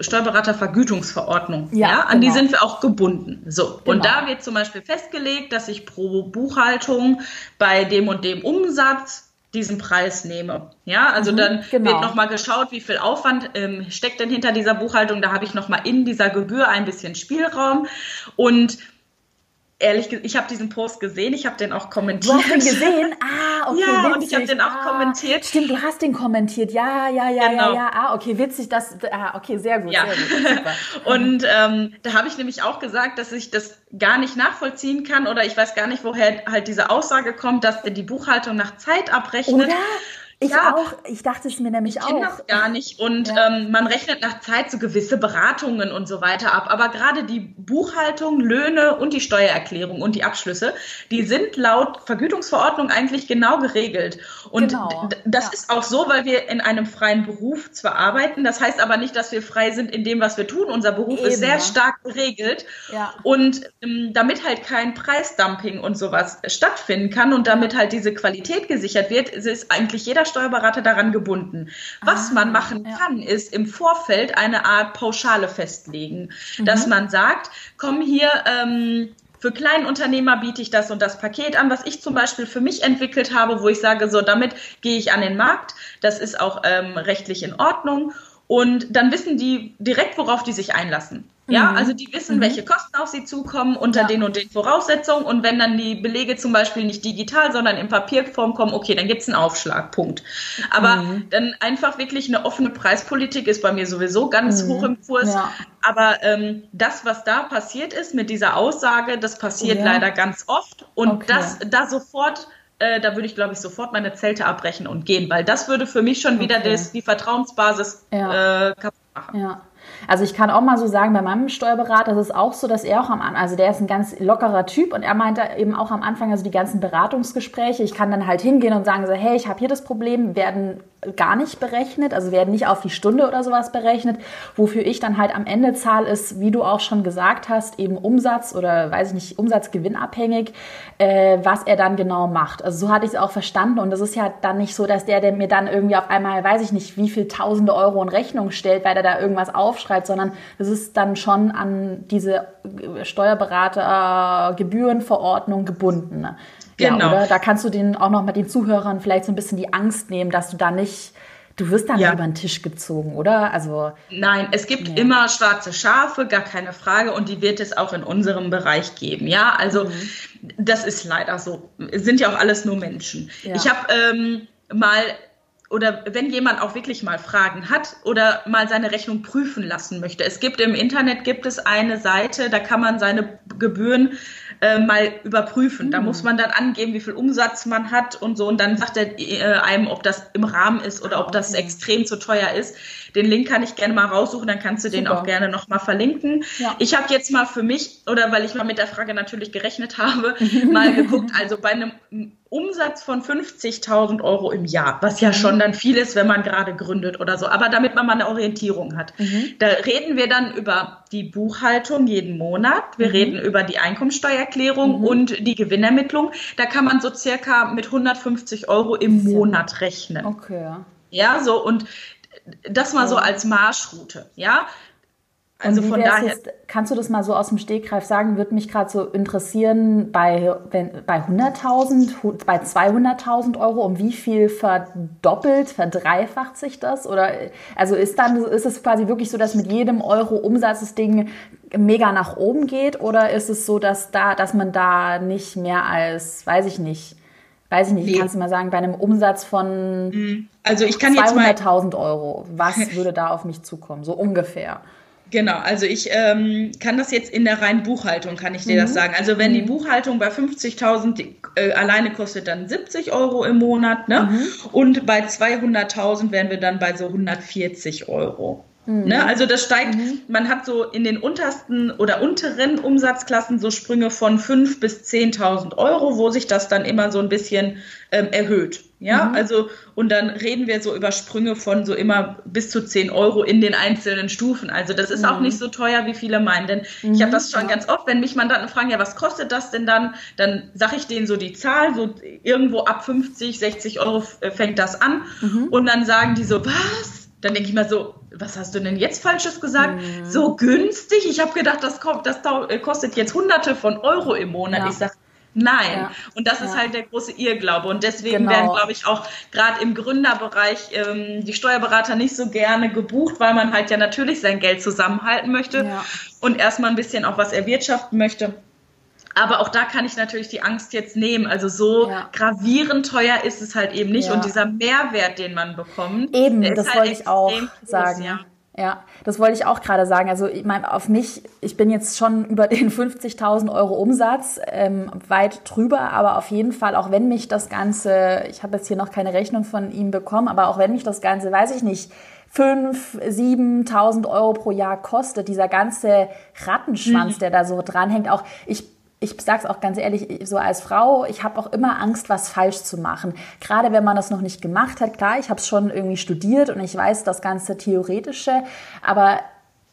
Steuerberatervergütungsverordnung. Ja, ja, an genau. die sind wir auch gebunden. So. Genau. Und da wird zum Beispiel festgelegt, dass ich pro Buchhaltung bei dem und dem Umsatz diesen Preis nehme. Ja, also mhm, dann genau. wird nochmal geschaut, wie viel Aufwand ähm, steckt denn hinter dieser Buchhaltung. Da habe ich nochmal in dieser Gebühr ein bisschen Spielraum. Und ehrlich gesagt, ich habe diesen Post gesehen, ich habe den auch kommentiert. Du hast den gesehen? Ah, okay, ja, witzig. Und ich habe den auch ah, kommentiert. Stimmt, du hast den kommentiert, ja, ja, ja, genau. ja, ja, ah, okay, witzig, das, ah, okay, sehr gut, ja. sehr gut, super. Und ähm, da habe ich nämlich auch gesagt, dass ich das gar nicht nachvollziehen kann oder ich weiß gar nicht, woher halt diese Aussage kommt, dass der die Buchhaltung nach Zeit abrechnet. Oder? Ich ja, auch, ich dachte es mir nämlich ich auch. Ich kenne das gar nicht und ja. ähm, man rechnet nach Zeit so gewisse Beratungen und so weiter ab, aber gerade die Buchhaltung, Löhne und die Steuererklärung und die Abschlüsse, die sind laut Vergütungsverordnung eigentlich genau geregelt und genau. d- das ja. ist auch so, weil wir in einem freien Beruf zwar arbeiten, das heißt aber nicht, dass wir frei sind in dem, was wir tun, unser Beruf Eben. ist sehr stark geregelt ja. und ähm, damit halt kein Preisdumping und sowas stattfinden kann und damit halt diese Qualität gesichert wird, ist eigentlich jeder Steuerberater daran gebunden. Was ah, man machen ja. kann, ist im Vorfeld eine Art Pauschale festlegen, mhm. dass man sagt, komm hier, ähm, für Kleinunternehmer biete ich das und das Paket an, was ich zum Beispiel für mich entwickelt habe, wo ich sage, so damit gehe ich an den Markt, das ist auch ähm, rechtlich in Ordnung und dann wissen die direkt, worauf die sich einlassen. Ja, also die wissen, mhm. welche Kosten auf sie zukommen unter ja. den und den Voraussetzungen und wenn dann die Belege zum Beispiel nicht digital, sondern in Papierform kommen, okay, dann gibt's einen Aufschlag, Punkt. Aber mhm. dann einfach wirklich eine offene Preispolitik ist bei mir sowieso ganz mhm. hoch im Kurs, ja. aber ähm, das, was da passiert ist mit dieser Aussage, das passiert ja. leider ganz oft und okay. das da sofort äh, da würde ich, glaube ich, sofort meine Zelte abbrechen und gehen, weil das würde für mich schon okay. wieder das, die Vertrauensbasis ja. äh, kaputt machen. Ja. Also ich kann auch mal so sagen, bei meinem Steuerberater ist es auch so, dass er auch am Anfang, also der ist ein ganz lockerer Typ und er meinte eben auch am Anfang, also die ganzen Beratungsgespräche, ich kann dann halt hingehen und sagen so, hey, ich habe hier das Problem, werden gar nicht berechnet, also werden nicht auf die Stunde oder sowas berechnet, wofür ich dann halt am Ende zahle, ist, wie du auch schon gesagt hast, eben Umsatz oder, weiß ich nicht, Umsatzgewinnabhängig, äh, was er dann genau macht. Also so hatte ich es auch verstanden und das ist ja dann nicht so, dass der, der mir dann irgendwie auf einmal, weiß ich nicht, wie viel Tausende Euro in Rechnung stellt, weil er da irgendwas aufschreibt, sondern es ist dann schon an diese Steuerberatergebührenverordnung gebunden. Ne? Genau. Ja, oder? Da kannst du den auch noch mal den Zuhörern vielleicht so ein bisschen die Angst nehmen, dass du da nicht, du wirst da ja. nicht über den Tisch gezogen, oder? Also nein, es gibt nee. immer schwarze Schafe, gar keine Frage, und die wird es auch in unserem Bereich geben. Ja, also mhm. das ist leider so. Sind ja auch alles nur Menschen. Ja. Ich habe ähm, mal oder wenn jemand auch wirklich mal Fragen hat oder mal seine Rechnung prüfen lassen möchte. Es gibt im Internet gibt es eine Seite, da kann man seine Gebühren äh, mal überprüfen. Mhm. Da muss man dann angeben, wie viel Umsatz man hat und so. Und dann sagt er äh, einem, ob das im Rahmen ist oder ob das okay. extrem zu teuer ist. Den Link kann ich gerne mal raussuchen, dann kannst du Super. Den auch gerne nochmal verlinken. Ja. Ich habe jetzt mal für mich, oder weil ich mal mit der Frage natürlich gerechnet habe, mal geguckt, also bei einem Umsatz von fünfzigtausend Euro im Jahr, was ja schon dann viel ist, wenn man gerade gründet oder so, aber damit man mal eine Orientierung hat. Mhm. Da reden wir dann über die Buchhaltung jeden Monat, wir mhm. reden über die Einkommensteuererklärung mhm. und die Gewinnermittlung. Da kann man so circa mit hundertfünfzig Euro im Monat rechnen. Okay. Ja, so, und das mal so als Marschroute, ja. Also von daher. Jetzt, kannst du das mal so aus dem Stegreif sagen? Würde mich gerade so interessieren, bei, wenn, bei hunderttausend, bei zweihunderttausend Euro, um wie viel verdoppelt, verdreifacht sich das? Oder, also ist dann, ist es quasi wirklich so, dass mit jedem Euro Umsatz das Ding mega nach oben geht? Oder ist es so, dass da, dass man da nicht mehr als, weiß ich nicht, Weiß ich nicht, nee. kannst du mal sagen, bei einem Umsatz von also zweihunderttausend Euro, was würde da auf mich zukommen, so ungefähr? Genau, also ich ähm, kann das jetzt in der reinen Buchhaltung, kann ich dir mhm. das sagen. Also wenn die Buchhaltung bei fünfzigtausend äh, alleine kostet, dann siebzig Euro im Monat, ne? Mhm. Und bei zweihunderttausend wären wir dann bei so hundertvierzig Euro. Mhm. Ne? Also das steigt, mhm. man hat so in den untersten oder unteren Umsatzklassen so Sprünge von fünftausend bis zehntausend Euro, wo sich das dann immer so ein bisschen ähm, erhöht. Ja, mhm. also und dann reden wir so über Sprünge von so immer bis zu zehn Euro in den einzelnen Stufen. Also das ist mhm. auch nicht so teuer, wie viele meinen. Denn mhm. ich habe das schon ganz oft, wenn mich Mandanten fragen, ja, was kostet das denn dann? Dann sage ich denen so die Zahl, so irgendwo ab fünfzig, sechzig Euro fängt das an. Mhm. Und dann sagen die so, was? Dann denke ich mal so, was hast du denn jetzt Falsches gesagt? Mhm. So günstig? Ich habe gedacht, das, kommt, das kostet jetzt Hunderte von Euro im Monat. Ja. Ich sage, nein. Ja. Und das ja. ist halt der große Irrglaube. Und deswegen genau. werden, glaube ich, auch gerade im Gründerbereich ähm, die Steuerberater nicht so gerne gebucht, weil man halt ja natürlich sein Geld zusammenhalten möchte ja. und erstmal ein bisschen auch was erwirtschaften möchte. Aber auch da kann ich natürlich die Angst jetzt nehmen. Also so ja. gravierend teuer ist es halt eben nicht. Ja. Und dieser Mehrwert, den man bekommt, eben, der ist das halt wollte ich auch groß, sagen. Ja. Ja, das wollte ich auch gerade sagen. Also ich meine, auf mich, ich bin jetzt schon über den fünfzigtausend Euro Umsatz ähm, weit drüber, aber auf jeden Fall, auch wenn mich das Ganze, ich habe jetzt hier noch keine Rechnung von ihm bekommen, aber auch wenn mich das Ganze, weiß ich nicht, fünftausend, siebentausend Euro pro Jahr kostet, dieser ganze Rattenschwanz, mhm. der da so dranhängt, auch ich Ich sag's auch ganz ehrlich, so als Frau, ich habe auch immer Angst, was falsch zu machen. Gerade wenn man das noch nicht gemacht hat. Klar, ich habe es schon irgendwie studiert und ich weiß das ganze Theoretische, aber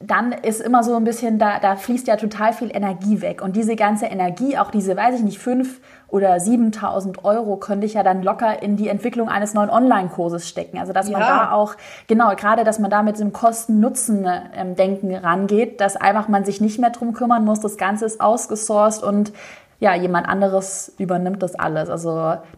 dann ist immer so ein bisschen, da, da fließt ja total viel Energie weg. Und diese ganze Energie, auch diese, weiß ich nicht, fünftausend oder siebentausend Euro könnte ich ja dann locker in die Entwicklung eines neuen Online-Kurses stecken. Also dass ja. man da auch, genau, gerade dass man da mit dem Kosten-Nutzen-Denken rangeht, dass einfach man sich nicht mehr drum kümmern muss, das Ganze ist ausgesourced und ja, jemand anderes übernimmt das alles. Also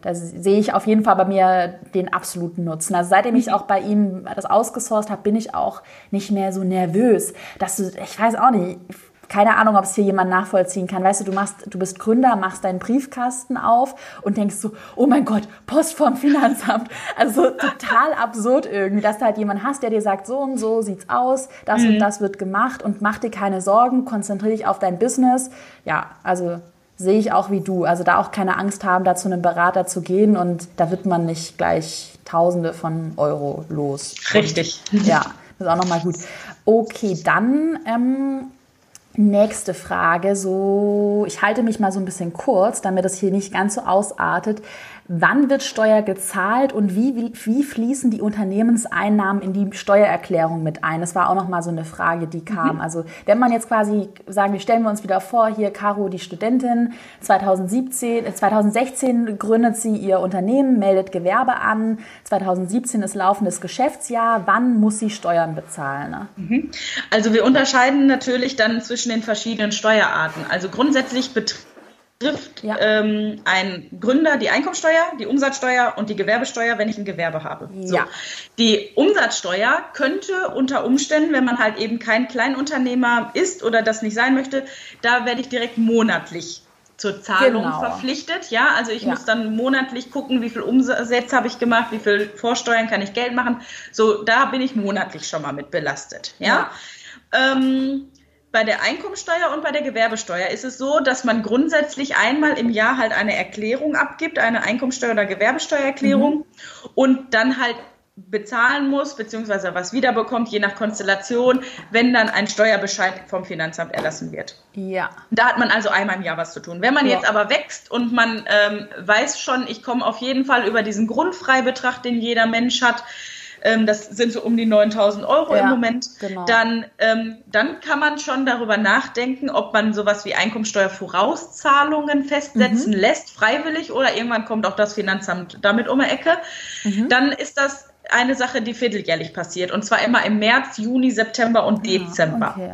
da sehe ich auf jeden Fall bei mir den absoluten Nutzen. Also seitdem ich auch bei ihm das ausgesourced habe, bin ich auch nicht mehr so nervös. Dass du, ich weiß auch nicht, keine Ahnung, ob es hier jemand nachvollziehen kann. Weißt du, du machst, du bist Gründer, machst deinen Briefkasten auf und denkst so, oh mein Gott, Post vom Finanzamt. Also total absurd irgendwie, dass du halt jemanden hast, der dir sagt, so und so sieht's aus, das mhm. und das wird gemacht und mach dir keine Sorgen, konzentriere dich auf dein Business. Ja, also sehe ich auch wie du. Also da auch keine Angst haben, da zu einem Berater zu gehen, und da wird man nicht gleich Tausende von Euro los. Richtig. Und, ja, das ist auch nochmal gut. Okay, dann ähm, nächste Frage. So, ich halte mich mal so ein bisschen kurz, damit es hier nicht ganz so ausartet. Wann wird Steuer gezahlt und wie, wie, wie fließen die Unternehmenseinnahmen in die Steuererklärung mit ein? Das war auch nochmal so eine Frage, die kam. Mhm. Also wenn man jetzt quasi, sagen wir, stellen wir uns wieder vor, hier Caro, die Studentin, zweitausendsiebzehn, äh, zweitausendsechzehn gründet sie ihr Unternehmen, meldet Gewerbe an, zweitausendsiebzehn ist laufendes Geschäftsjahr, wann muss sie Steuern bezahlen? Ne? Mhm. Also wir unterscheiden natürlich dann zwischen den verschiedenen Steuerarten. Also grundsätzlich betrifft trifft ja. ähm, ein Gründer die Einkommensteuer, die Umsatzsteuer und die Gewerbesteuer, wenn ich ein Gewerbe habe. Ja. So. Die Umsatzsteuer könnte unter Umständen, wenn man halt eben kein Kleinunternehmer ist oder das nicht sein möchte, da werde ich direkt monatlich zur Zahlung genau. verpflichtet. Ja, also ich ja. muss dann monatlich gucken, wie viel Umsatz habe ich gemacht, wie viel Vorsteuern kann ich Geld machen. So, da bin ich monatlich schon mal mit belastet. Ja, ja. Ähm, Bei der Einkommensteuer und bei der Gewerbesteuer ist es so, dass man grundsätzlich einmal im Jahr halt eine Erklärung abgibt, eine Einkommensteuer- oder Gewerbesteuererklärung, mhm. und dann halt bezahlen muss, beziehungsweise was wiederbekommt, je nach Konstellation, wenn dann ein Steuerbescheid vom Finanzamt erlassen wird. Ja. Da hat man also einmal im Jahr was zu tun. Wenn man ja. jetzt aber wächst und man ähm, weiß schon, ich komme auf jeden Fall über diesen Grundfreibetrag, den jeder Mensch hat, das sind so um die neuntausend Euro ja, im Moment, genau. dann, ähm, dann kann man schon darüber nachdenken, ob man sowas wie Einkommensteuervorauszahlungen festsetzen mhm. lässt, freiwillig, oder irgendwann kommt auch das Finanzamt damit um die Ecke. Mhm. Dann ist das eine Sache, die vierteljährlich passiert, und zwar immer im März, Juni, September und ja, Dezember. Okay.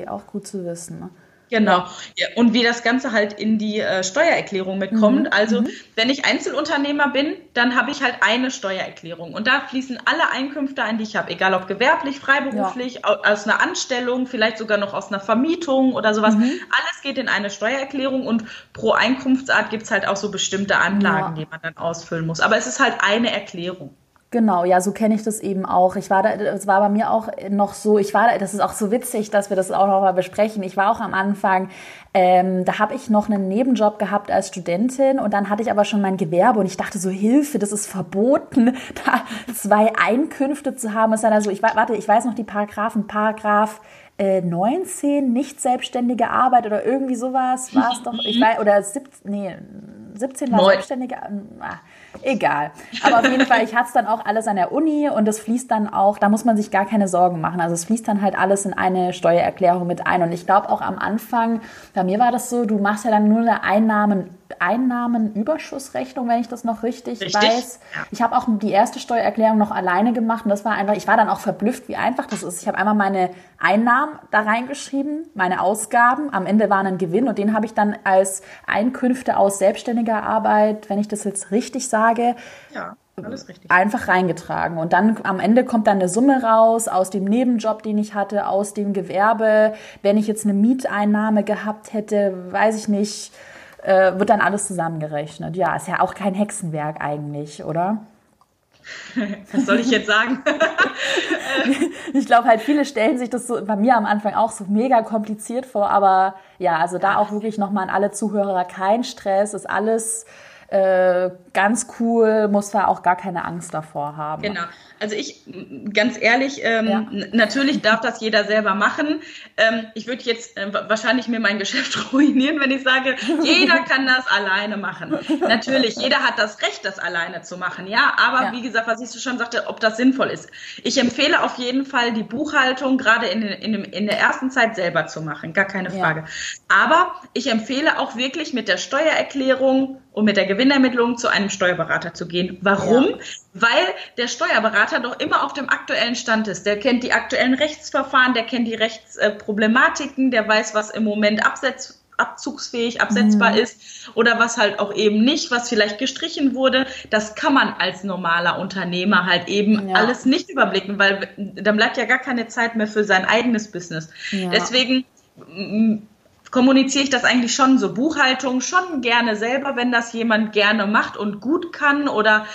okay, auch gut zu wissen, ne? Genau. Ja. Und wie das Ganze halt in die äh, Steuererklärung mitkommt. Mhm. Also mhm. wenn ich Einzelunternehmer bin, dann habe ich halt eine Steuererklärung. Und da fließen alle Einkünfte ein, die ich habe. Egal ob gewerblich, freiberuflich, ja. aus einer Anstellung, vielleicht sogar noch aus einer Vermietung oder sowas. Mhm. Alles geht in eine Steuererklärung, und pro Einkunftsart gibt es halt auch so bestimmte Anlagen, ja. die man dann ausfüllen muss. Aber es ist halt eine Erklärung. Genau, ja, so kenne ich das eben auch. Ich war da, es war bei mir auch noch so, ich war da, das ist auch so witzig, dass wir das auch noch mal besprechen. Ich war auch am Anfang, ähm, da habe ich noch einen Nebenjob gehabt als Studentin, und dann hatte ich aber schon mein Gewerbe, und ich dachte so, Hilfe, das ist verboten, da zwei Einkünfte zu haben. Ist dann also, ich warte, ich weiß noch die Paragraphen, Paragraph neunzehn, nicht selbstständige Arbeit oder irgendwie sowas, war es doch, ich weiß, oder siebzehn, nee, siebzehn war selbstständige, na, egal. Aber auf jeden Fall, ich hatte es dann auch alles an der Uni, und das fließt dann auch, da muss man sich gar keine Sorgen machen, also es fließt dann halt alles in eine Steuererklärung mit ein, und ich glaube auch am Anfang, bei mir war das so, du machst ja dann nur eine Einnahmen, Einnahmenüberschussrechnung, wenn ich das noch richtig, richtig? weiß. Ja. Ich habe auch die erste Steuererklärung noch alleine gemacht, und das war einfach, ich war dann auch verblüfft, wie einfach das ist. Ich habe einmal meine Einnahmen da reingeschrieben, meine Ausgaben. Am Ende waren ein Gewinn, und den habe ich dann als Einkünfte aus selbstständiger Arbeit, wenn ich das jetzt richtig sage, ja, alles richtig. einfach reingetragen. Und dann am Ende kommt dann eine Summe raus aus dem Nebenjob, den ich hatte, aus dem Gewerbe. Wenn ich jetzt eine Mieteinnahme gehabt hätte, weiß ich nicht, äh, wird dann alles zusammengerechnet. Ja, ist ja auch kein Hexenwerk eigentlich, oder? Was soll ich jetzt sagen? Ich glaube halt, viele stellen sich das so bei mir am Anfang auch so mega kompliziert vor, aber ja, also da auch wirklich nochmal an alle Zuhörer, kein Stress, ist alles äh, ganz cool, muss da auch gar keine Angst davor haben. Genau, also ich, ganz ehrlich, ähm, ja. n- natürlich darf das jeder selber machen. Ähm, ich würde jetzt äh, wahrscheinlich mir mein Geschäft ruinieren, wenn ich sage, jeder kann das alleine machen. Natürlich, jeder hat das Recht, das alleine zu machen, ja, aber ja. wie gesagt, was ich schon sagte, ob das sinnvoll ist. Ich empfehle auf jeden Fall, die Buchhaltung gerade in, in, in der ersten Zeit selber zu machen, gar keine Frage. Ja. Aber ich empfehle auch wirklich, mit der Steuererklärung und mit der Gewinnermittlung zu einem Steuerberater zu gehen. Warum? Ja. Weil der Steuerberater doch immer auf dem aktuellen Stand ist. Der kennt die aktuellen Rechtsverfahren, der kennt die Rechtsproblematiken, der weiß, was im Moment absetz- abzugsfähig, absetzbar mhm. ist oder was halt auch eben nicht, was vielleicht gestrichen wurde. Das kann man als normaler Unternehmer halt eben ja. alles nicht überblicken, weil dann bleibt ja gar keine Zeit mehr für sein eigenes Business. Ja. Deswegen M- kommuniziere ich das eigentlich schon so. Buchhaltung schon gerne selber, wenn das jemand gerne macht und gut kann oder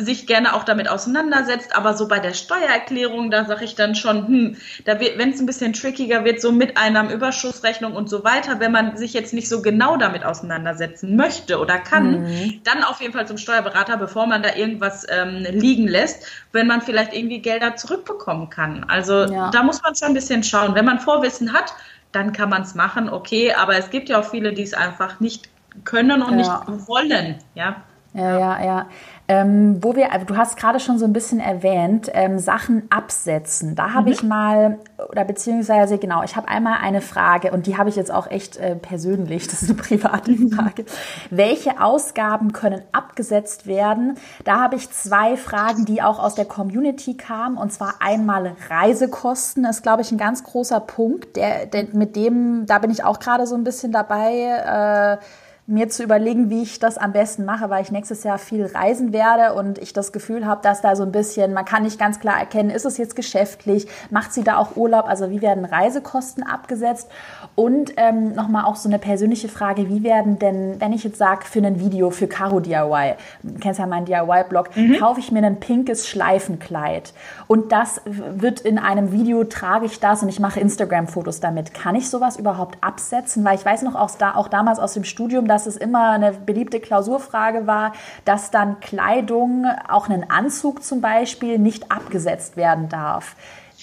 sich gerne auch damit auseinandersetzt, aber so bei der Steuererklärung, da sage ich dann schon, hm, da wird, wenn es ein bisschen trickiger wird, so mit Einnahmenüberschussrechnung und so weiter, wenn man sich jetzt nicht so genau damit auseinandersetzen möchte oder kann, mhm. dann auf jeden Fall zum Steuerberater, bevor man da irgendwas ähm, liegen lässt, wenn man vielleicht irgendwie Gelder zurückbekommen kann. Also ja. da muss man schon ein bisschen schauen. Wenn man Vorwissen hat, dann kann man es machen, okay, aber es gibt ja auch viele, die es einfach nicht können und ja. nicht wollen, ja. Ja, ja, ja. Ähm, wo wir, also du hast gerade schon so ein bisschen erwähnt, ähm, Sachen absetzen. Da habe mhm. ich mal, oder beziehungsweise, genau, ich habe einmal eine Frage und die habe ich jetzt auch echt äh, persönlich, das ist eine private Frage. Welche Ausgaben können abgesetzt werden? Da habe ich zwei Fragen, die auch aus der Community kamen, und zwar einmal Reisekosten. Das ist, glaube ich, ein ganz großer Punkt, der, der mit dem, da bin ich auch gerade so ein bisschen dabei, äh, mir zu überlegen, wie ich das am besten mache, weil ich nächstes Jahr viel reisen werde und ich das Gefühl habe, dass da so ein bisschen, man kann nicht ganz klar erkennen, ist es jetzt geschäftlich, macht sie da auch Urlaub, also wie werden Reisekosten abgesetzt? Und ähm, nochmal auch so eine persönliche Frage, wie werden denn, wenn ich jetzt sage, für ein Video, für Caro D I Y, du kennst ja meinen D I Y-Blog, mhm. kaufe ich mir ein pinkes Schleifenkleid und das wird in einem Video, trage ich das und ich mache Instagram-Fotos damit. Kann ich sowas überhaupt absetzen? Weil ich weiß noch, auch, da, auch damals aus dem Studium, dass es immer eine beliebte Klausurfrage war, dass dann Kleidung, auch einen Anzug zum Beispiel, nicht abgesetzt werden darf.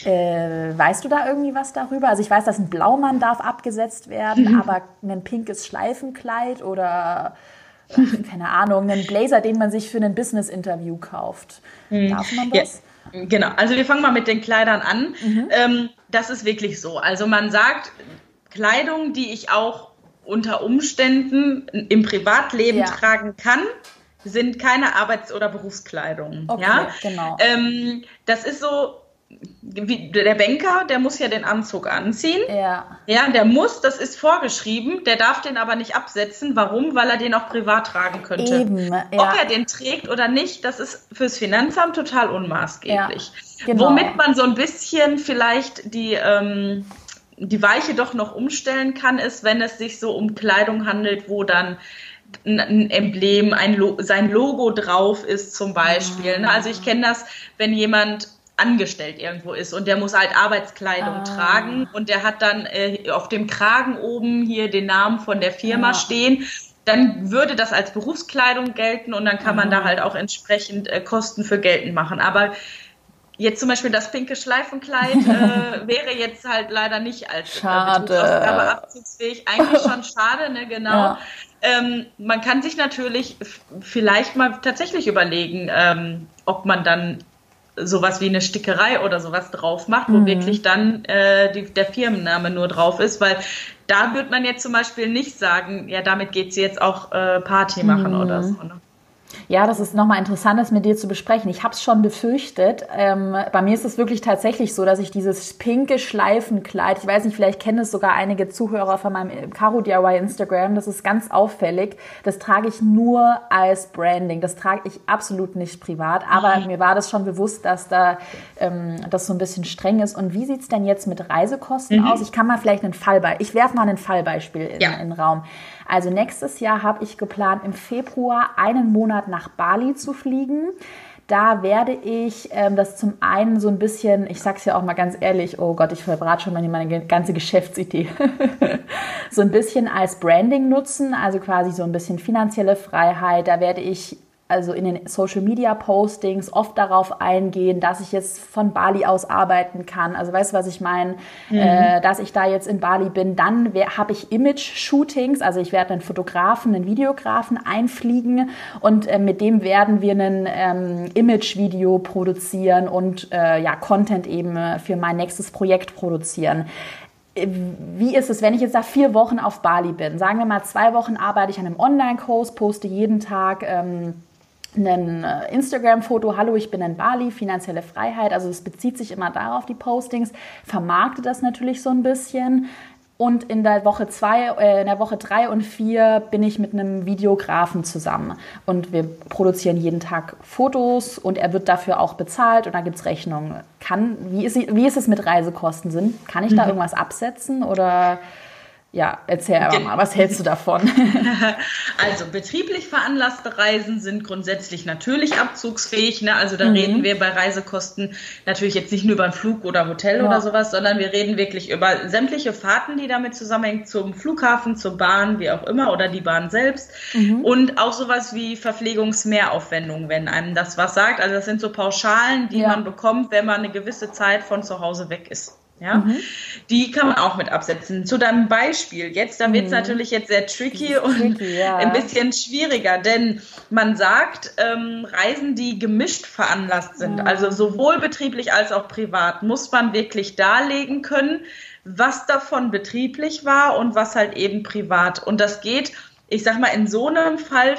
Äh, weißt du da irgendwie was darüber? Also ich weiß, dass ein Blaumann darf abgesetzt werden, mhm. aber ein pinkes Schleifenkleid oder, ach, keine Ahnung, einen Blazer, den man sich für ein Business-Interview kauft. Mhm. Darf man das? Ja. Genau, also wir fangen mal mit den Kleidern an. Mhm. Ähm, das ist wirklich so. Also man sagt, Kleidung, die ich auch unter Umständen im Privatleben ja. tragen kann, sind keine Arbeits- oder Berufskleidung. Okay, ja? genau. Ähm, das ist so, wie der Banker, der muss ja den Anzug anziehen. Ja. ja, der muss, das ist vorgeschrieben, der darf den aber nicht absetzen. Warum? Weil er den auch privat tragen könnte. Eben, ja. Ob er den trägt oder nicht, das ist fürs Finanzamt total unmaßgeblich. Ja, genau. Womit man so ein bisschen vielleicht die... Ähm, die Weiche doch noch umstellen kann, ist, wenn es sich so um Kleidung handelt, wo dann ein Emblem, ein Lo- sein Logo drauf ist zum Beispiel. Ah. Also ich kenne das, wenn jemand angestellt irgendwo ist und der muss halt Arbeitskleidung ah. tragen und der hat dann äh, auf dem Kragen oben hier den Namen von der Firma ja. stehen, dann würde das als Berufskleidung gelten und dann kann ah. man da halt auch entsprechend äh, Kosten für geltend machen. Aber jetzt zum Beispiel das pinke Schleifenkleid äh, wäre jetzt halt leider nicht als Betrugsausgabe abzugsfähig. Eigentlich schon schade, ne, genau. Ja. Ähm, man kann sich natürlich f- vielleicht mal tatsächlich überlegen, ähm, ob man dann sowas wie eine Stickerei oder sowas drauf macht, wo mhm. wirklich dann äh, die, der Firmenname nur drauf ist, weil da wird man jetzt zum Beispiel nicht sagen, ja, damit geht sie jetzt auch äh, Party machen mhm. oder so, ne? Ja, das ist nochmal interessant, das mit dir zu besprechen. Ich habe es schon befürchtet. Ähm, bei mir ist es wirklich tatsächlich so, dass ich dieses pinke Schleifenkleid, ich weiß nicht, vielleicht kennen es sogar einige Zuhörer von meinem Caro D I Y Instagram, das ist ganz auffällig. Das trage ich nur als Branding. Das trage ich absolut nicht privat. Aber mir war das schon bewusst, dass da ähm, das so ein bisschen streng ist. Und wie sieht es denn jetzt mit Reisekosten mhm. aus? Ich kann mal vielleicht einen Fallbeispiel, ich werfe mal ein Fallbeispiel in, ja. in den Raum. Also nächstes Jahr habe ich geplant, im Februar einen Monat nach Bali zu fliegen. Da werde ich ähm, das zum einen so ein bisschen, ich sag's ja auch mal ganz ehrlich, oh Gott, ich verbrate schon mal meine ganze Geschäftsidee, so ein bisschen als Branding nutzen, also quasi so ein bisschen finanzielle Freiheit. Da werde ich also in den Social-Media-Postings oft darauf eingehen, dass ich jetzt von Bali aus arbeiten kann. Also weißt du, was ich meine? Mhm. Äh, dass ich da jetzt in Bali bin. Dann habe ich Image-Shootings. Also ich werde einen Fotografen, einen Videografen einfliegen. Und äh, mit dem werden wir ein ähm, Image-Video produzieren und äh, ja, Content eben für mein nächstes Projekt produzieren. Wie ist es, wenn ich jetzt da vier Wochen auf Bali bin? Sagen wir mal, zwei Wochen arbeite ich an einem Online-Kurs, poste jeden Tag ähm, ein Instagram-Foto, hallo, ich bin in Bali, finanzielle Freiheit, also es bezieht sich immer darauf, die Postings, vermarkte das natürlich so ein bisschen und in der Woche zwei, äh, in der Woche drei und vier bin ich mit einem Videografen zusammen und wir produzieren jeden Tag Fotos und er wird dafür auch bezahlt und da gibt es Rechnungen. Kann, wie ist, wie ist es mit Reisekosten? Kann ich da mhm. irgendwas absetzen oder... Ja, erzähl aber mal, was hältst du davon? Also betrieblich veranlasste Reisen sind grundsätzlich natürlich abzugsfähig. Ne? Also da mhm. reden wir bei Reisekosten natürlich jetzt nicht nur über einen Flug oder Hotel ja. oder sowas, sondern wir reden wirklich über sämtliche Fahrten, die damit zusammenhängen, zum Flughafen, zur Bahn, wie auch immer, oder die Bahn selbst. Mhm. Und auch sowas wie Verpflegungsmehraufwendungen, wenn einem das was sagt. Also das sind so Pauschalen, die ja. man bekommt, wenn man eine gewisse Zeit von zu Hause weg ist. Ja, mhm. die kann man auch mit absetzen. Zu deinem Beispiel jetzt, da wird es mhm. natürlich jetzt sehr tricky und tricky, ja. ein bisschen schwieriger, denn man sagt, ähm, Reisen, die gemischt veranlasst sind, mhm. also sowohl betrieblich als auch privat, muss man wirklich darlegen können, was davon betrieblich war und was halt eben privat. Und das geht, ich sag mal, in so einem Fall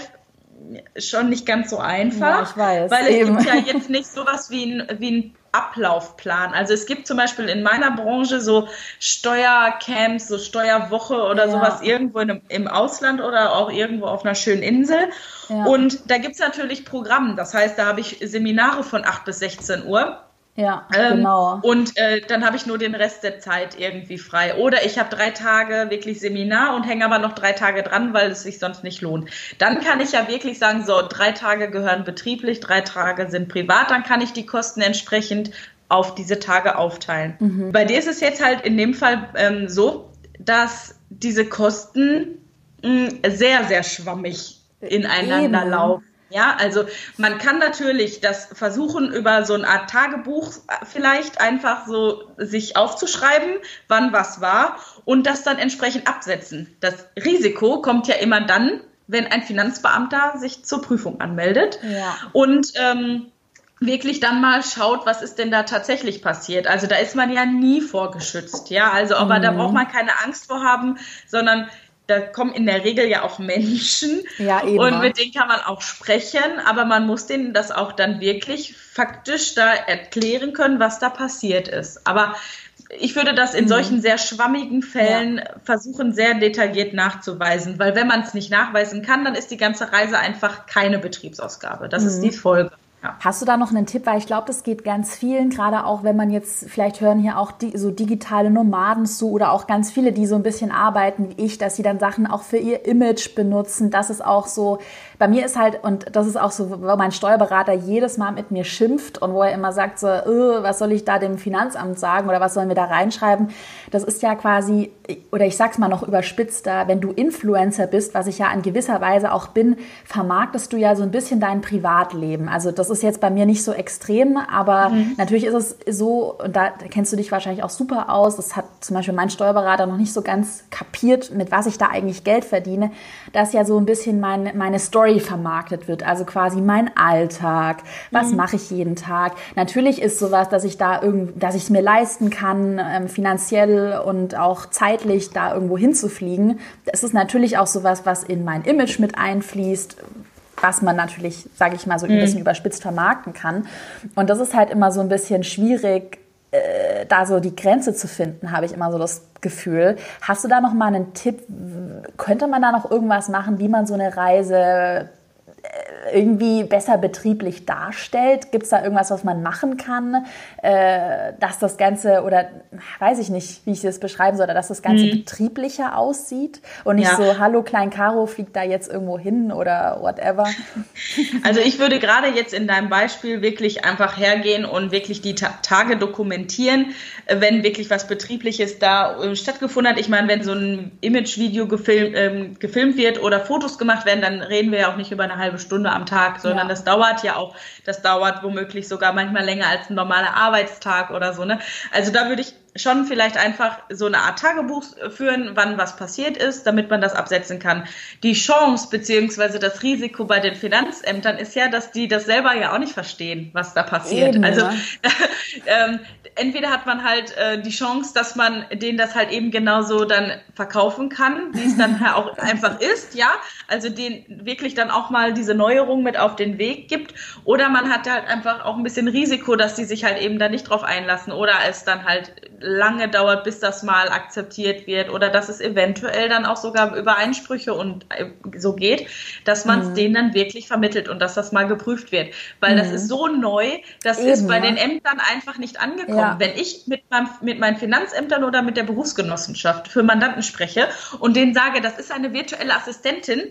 schon nicht ganz so einfach, ja, ich weiß, weil es eben. gibt ja jetzt nicht sowas wie ein, wie ein Ablaufplan. Also es gibt zum Beispiel in meiner Branche so Steuercamps, so Steuerwoche oder ja. sowas irgendwo in einem, im Ausland oder auch irgendwo auf einer schönen Insel. Ja. Und da gibt es natürlich Programme. Das heißt, da habe ich Seminare von acht bis sechzehn Uhr. Ja, ähm, genau. Und äh, dann habe ich nur den Rest der Zeit irgendwie frei. Oder ich habe drei Tage wirklich Seminar und hänge aber noch drei Tage dran, weil es sich sonst nicht lohnt. Dann kann ich ja wirklich sagen, so drei Tage gehören betrieblich, drei Tage sind privat. Dann kann ich die Kosten entsprechend auf diese Tage aufteilen. Mhm. Bei dir ist es jetzt halt in dem Fall ähm, so, dass diese Kosten mh, sehr, sehr schwammig ineinander Eben. laufen. Ja, also man kann natürlich das versuchen, über so eine Art Tagebuch vielleicht einfach so sich aufzuschreiben, wann was war und das dann entsprechend absetzen. Das Risiko kommt ja immer dann, wenn ein Finanzbeamter sich zur Prüfung anmeldet ja. und ähm, wirklich dann mal schaut, was ist denn da tatsächlich passiert. Also da ist man ja nie vorgeschützt. Ja, also aber mhm. da braucht man keine Angst vor haben, sondern da kommen in der Regel ja auch Menschen ja, eben. und mit denen kann man auch sprechen, aber man muss denen das auch dann wirklich faktisch da erklären können, was da passiert ist. Aber ich würde das in mhm. solchen sehr schwammigen Fällen ja. versuchen, sehr detailliert nachzuweisen, weil wenn man es nicht nachweisen kann, dann ist die ganze Reise einfach keine Betriebsausgabe. Das mhm. ist die Folge. Ja. Hast du da noch einen Tipp? Weil ich glaube, das geht ganz vielen, gerade auch, wenn man jetzt, vielleicht hören hier auch die, so digitale Nomaden zu oder auch ganz viele, die so ein bisschen arbeiten wie ich, dass sie dann Sachen auch für ihr Image benutzen. Das ist auch so, bei mir ist halt, und das ist auch so, wo mein Steuerberater jedes Mal mit mir schimpft und wo er immer sagt so, öh, was soll ich da dem Finanzamt sagen oder was sollen wir da reinschreiben? Das ist ja quasi, oder ich sag's mal noch überspitzter, wenn du Influencer bist, was ich ja in gewisser Weise auch bin, vermarktest du ja so ein bisschen dein Privatleben. Also das ist jetzt bei mir nicht so extrem, aber mhm. natürlich ist es so, und da kennst du dich wahrscheinlich auch super aus, das hat zum Beispiel mein Steuerberater noch nicht so ganz kapiert, mit was ich da eigentlich Geld verdiene, dass ja so ein bisschen mein, meine Story vermarktet wird, also quasi mein Alltag, was mhm. mache ich jeden Tag. Natürlich ist sowas, dass ich da irgend, dass ich es mir leisten kann, ähm, finanziell und auch zeitlich da irgendwo hinzufliegen. Das ist natürlich auch sowas, was in mein Image mit einfließt, was man natürlich, sage ich mal, so ein bisschen mhm. überspitzt vermarkten kann. Und das ist halt immer so ein bisschen schwierig, äh, da so die Grenze zu finden, habe ich immer so das Gefühl. Hast du da noch mal einen Tipp? Könnte man da noch irgendwas machen, wie man so eine Reise äh, irgendwie besser betrieblich darstellt? Gibt es da irgendwas, was man machen kann, äh, dass das Ganze, oder weiß ich nicht, wie ich das beschreiben soll, oder dass das Ganze mhm. betrieblicher aussieht und nicht ja. so, hallo, Klein Caro fliegt da jetzt irgendwo hin oder whatever? Also ich würde gerade jetzt in deinem Beispiel wirklich einfach hergehen und wirklich die Ta- Tage dokumentieren, wenn wirklich was Betriebliches da äh, stattgefunden hat. Ich meine, wenn so ein Imagevideo gefilm, ähm, gefilmt wird oder Fotos gemacht werden, dann reden wir ja auch nicht über eine halbe Stunde am Tag, sondern ja. das dauert ja auch, das dauert womöglich sogar manchmal länger als ein normaler Arbeitstag oder so, ne? Also da würde ich schon vielleicht einfach so eine Art Tagebuch führen, wann was passiert ist, damit man das absetzen kann. Die Chance bzw. das Risiko bei den Finanzämtern ist ja, dass die das selber ja auch nicht verstehen, was da passiert. Eben, also ja. ähm, entweder hat man halt äh, die Chance, dass man denen das halt eben genauso dann verkaufen kann, wie es dann auch einfach ist, ja, also denen wirklich dann auch mal diese Neuerung mit auf den Weg gibt, oder man hat halt einfach auch ein bisschen Risiko, dass die sich halt eben da nicht drauf einlassen oder es dann halt lange dauert, bis das mal akzeptiert wird oder dass es eventuell dann auch sogar über Einsprüche und so geht, dass man es mhm. denen dann wirklich vermittelt und dass das mal geprüft wird. Weil mhm. das ist so neu, das Eben, ist bei ja. den Ämtern einfach nicht angekommen. Ja. Wenn ich mit, meinem, mit meinen Finanzämtern oder mit der Berufsgenossenschaft für Mandanten spreche und denen sage, das ist eine virtuelle Assistentin,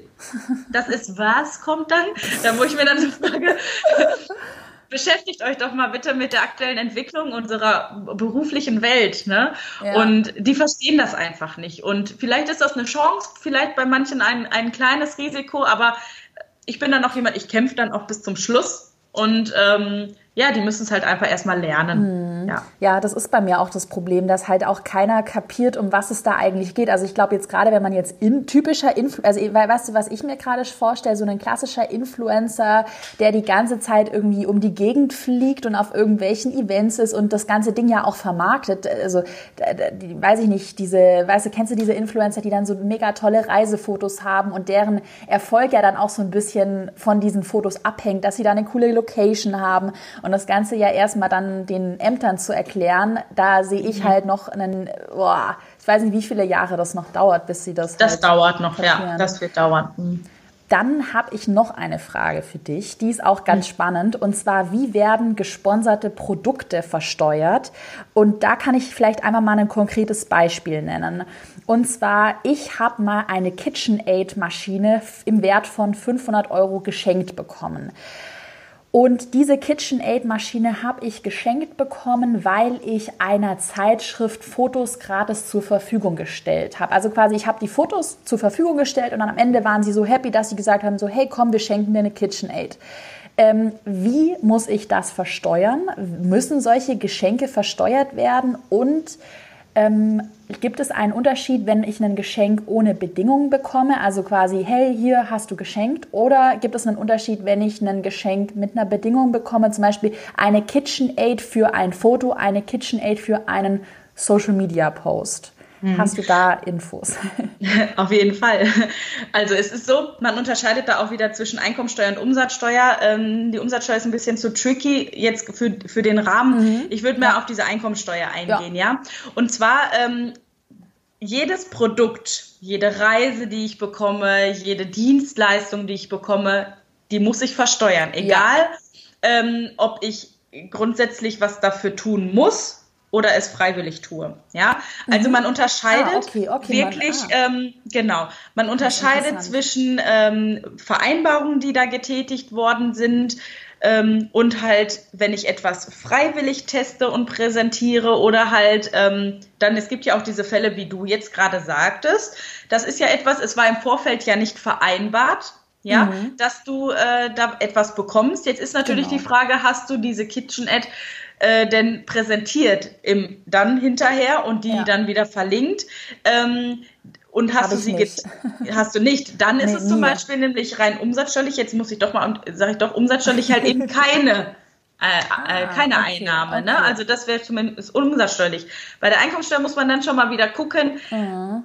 das ist was, kommt dann? Da wo ich mir dann so frage... Beschäftigt euch doch mal bitte mit der aktuellen Entwicklung unserer beruflichen Welt, ne? Ja. Und die verstehen das einfach nicht. Und vielleicht ist das eine Chance, vielleicht bei manchen ein, ein kleines Risiko, aber ich bin dann auch jemand, ich kämpfe dann auch bis zum Schluss. Und ähm, ja, die müssen es halt einfach erstmal lernen. Hm. Ja. ja, das ist bei mir auch das Problem, dass halt auch keiner kapiert, um was es da eigentlich geht. Also ich glaube jetzt gerade, wenn man jetzt in, typischer, Influ- also weißt du, was ich mir gerade vorstelle, so ein klassischer Influencer, der die ganze Zeit irgendwie um die Gegend fliegt und auf irgendwelchen Events ist und das ganze Ding ja auch vermarktet. Also die, weiß ich nicht, diese, weißt du, kennst du diese Influencer, die dann so mega tolle Reisefotos haben und deren Erfolg ja dann auch so ein bisschen von diesen Fotos abhängt, dass sie da eine coole Location haben und das Ganze ja erstmal dann den Ämtern zu erklären, da sehe ich halt noch einen, boah, ich weiß nicht, wie viele Jahre das noch dauert, bis sie das Das halt dauert noch, passieren. Ja, das wird dauern. Mhm. Dann habe ich noch eine Frage für dich, die ist auch ganz mhm. spannend, und zwar, wie werden gesponserte Produkte versteuert? Und da kann ich vielleicht einmal mal ein konkretes Beispiel nennen. Und zwar, ich habe mal eine KitchenAid-Maschine im Wert von fünfhundert Euro geschenkt bekommen. Und diese KitchenAid-Maschine habe ich geschenkt bekommen, weil ich einer Zeitschrift Fotos gratis zur Verfügung gestellt habe. Also quasi, ich habe die Fotos zur Verfügung gestellt und dann am Ende waren sie so happy, dass sie gesagt haben, so hey, komm, wir schenken dir eine KitchenAid. Ähm, wie muss ich das versteuern? Müssen solche Geschenke versteuert werden? Und ähm, gibt es einen Unterschied, wenn ich ein Geschenk ohne Bedingungen bekomme, also quasi, hey, hier hast du geschenkt, oder gibt es einen Unterschied, wenn ich ein Geschenk mit einer Bedingung bekomme, zum Beispiel eine KitchenAid für ein Foto, eine KitchenAid für einen Social-Media-Post? Hast du da Infos? Auf jeden Fall. Also es ist so, man unterscheidet da auch wieder zwischen Einkommensteuer und Umsatzsteuer. Ähm, die Umsatzsteuer ist ein bisschen zu tricky jetzt für, für den Rahmen. Mhm. Ich würde mehr ja. auf diese Einkommensteuer eingehen. Ja. ja. Und zwar ähm, jedes Produkt, jede Reise, die ich bekomme, jede Dienstleistung, die ich bekomme, die muss ich versteuern. Egal, ja. ähm, ob ich grundsätzlich was dafür tun muss oder es freiwillig tue. Ja? Also man unterscheidet ah, okay, okay, wirklich, man, ah. ähm, genau, man unterscheidet zwischen ähm, Vereinbarungen, die da getätigt worden sind, ähm, und halt, wenn ich etwas freiwillig teste und präsentiere oder halt, ähm, dann, es gibt ja auch diese Fälle, wie du jetzt gerade sagtest, das ist ja etwas, es war im Vorfeld ja nicht vereinbart, ja, mhm. dass du äh, da etwas bekommst. Jetzt ist natürlich genau. die Frage, hast du diese KitchenAid Äh, denn präsentiert im dann hinterher und die ja. dann wieder verlinkt ähm, und hast Hab du sie get- hast du nicht, dann nee, ist es nie. Zum Beispiel nämlich rein umsatzsteuerlich, jetzt muss ich doch mal, sage ich doch, umsatzsteuerlich halt eben keine äh, äh, keine ah, okay, Einnahme, okay. ne? Also das wäre zumindest umsatzsteuerlich. Bei der Einkommensteuer muss man dann schon mal wieder gucken, ja.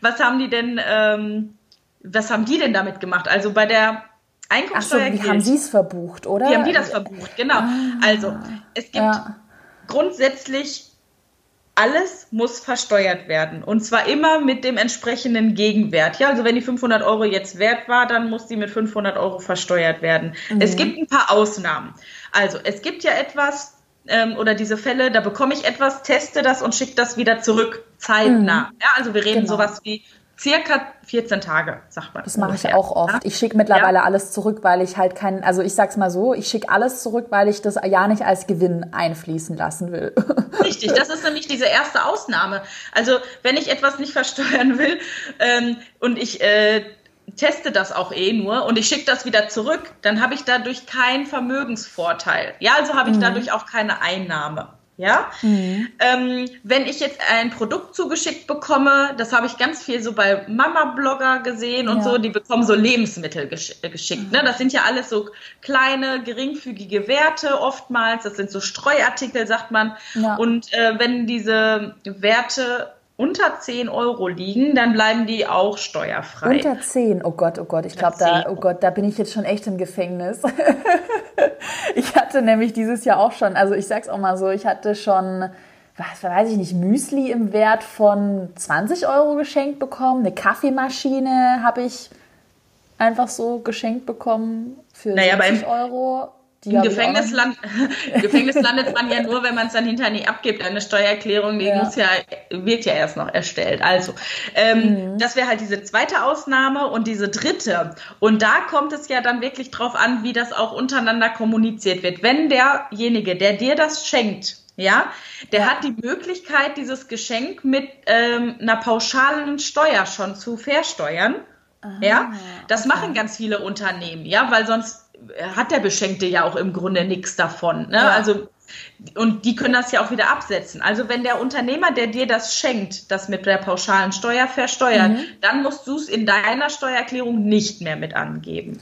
was haben die denn, ähm, was haben die denn damit gemacht? Also bei der Einkommensteuer gilt. Ach so, wie haben sie es verbucht, oder? Wie haben die das verbucht, genau. Ah, also es gibt ja. grundsätzlich, alles muss versteuert werden. Und zwar immer mit dem entsprechenden Gegenwert. Ja, also wenn die fünfhundert Euro jetzt wert war, dann muss die mit fünfhundert Euro versteuert werden. Mhm. Es gibt ein paar Ausnahmen. Also es gibt ja etwas ähm, oder diese Fälle, da bekomme ich etwas, teste das und schicke das wieder zurück, zeitnah. Mhm. Ja, also wir reden genau. sowas wie circa vierzehn Tage, sagt man. Das mache ich auch oft. Ich schicke mittlerweile ja. alles zurück, weil ich halt keinen, also ich sag's mal so, ich schicke alles zurück, weil ich das ja nicht als Gewinn einfließen lassen will. Richtig, das ist nämlich diese erste Ausnahme. Also wenn ich etwas nicht versteuern will ähm, und ich äh, teste das auch eh nur und ich schicke das wieder zurück, dann habe ich dadurch keinen Vermögensvorteil. Ja, also habe ich mhm. dadurch auch keine Einnahme. Ja, mhm. ähm, wenn ich jetzt ein Produkt zugeschickt bekomme, das habe ich ganz viel so bei Mama-Blogger gesehen und ja. so, die bekommen so Lebensmittel gesch- geschickt. Mhm. Ne? Das sind ja alles so kleine, geringfügige Werte oftmals, das sind so Streuartikel, sagt man. Ja. Und äh, wenn diese Werte unter zehn Euro liegen, dann bleiben die auch steuerfrei. Unter zehn, oh Gott, oh Gott, ich glaube, da, oh Gott, da bin ich jetzt schon echt im Gefängnis. Ich hatte nämlich dieses Jahr auch schon, also ich sag's auch mal so, ich hatte schon was weiß ich nicht, Müsli im Wert von zwanzig Euro geschenkt bekommen. Eine Kaffeemaschine habe ich einfach so geschenkt bekommen für naja, sechzig Euro. Die Im Gefängnis, land, Gefängnis landet man ja nur, wenn man es dann hinterher nicht abgibt. Eine Steuererklärung, die ja. Muss ja, wird ja erst noch erstellt. Also, ähm, mhm. das wäre halt diese zweite Ausnahme und diese dritte. Und da kommt es ja dann wirklich drauf an, wie das auch untereinander kommuniziert wird. Wenn derjenige, der dir das schenkt, ja, der ja. hat die Möglichkeit, dieses Geschenk mit ähm, einer pauschalen Steuer schon zu versteuern. Aha, ja, das okay. machen ganz viele Unternehmen, ja, weil sonst hat der Beschenkte ja auch im Grunde nichts davon. Ne? Ja. Also, und die können das ja auch wieder absetzen. Also wenn der Unternehmer, der dir das schenkt, das mit der pauschalen Steuer versteuert, mhm. dann musst du es in deiner Steuererklärung nicht mehr mit angeben.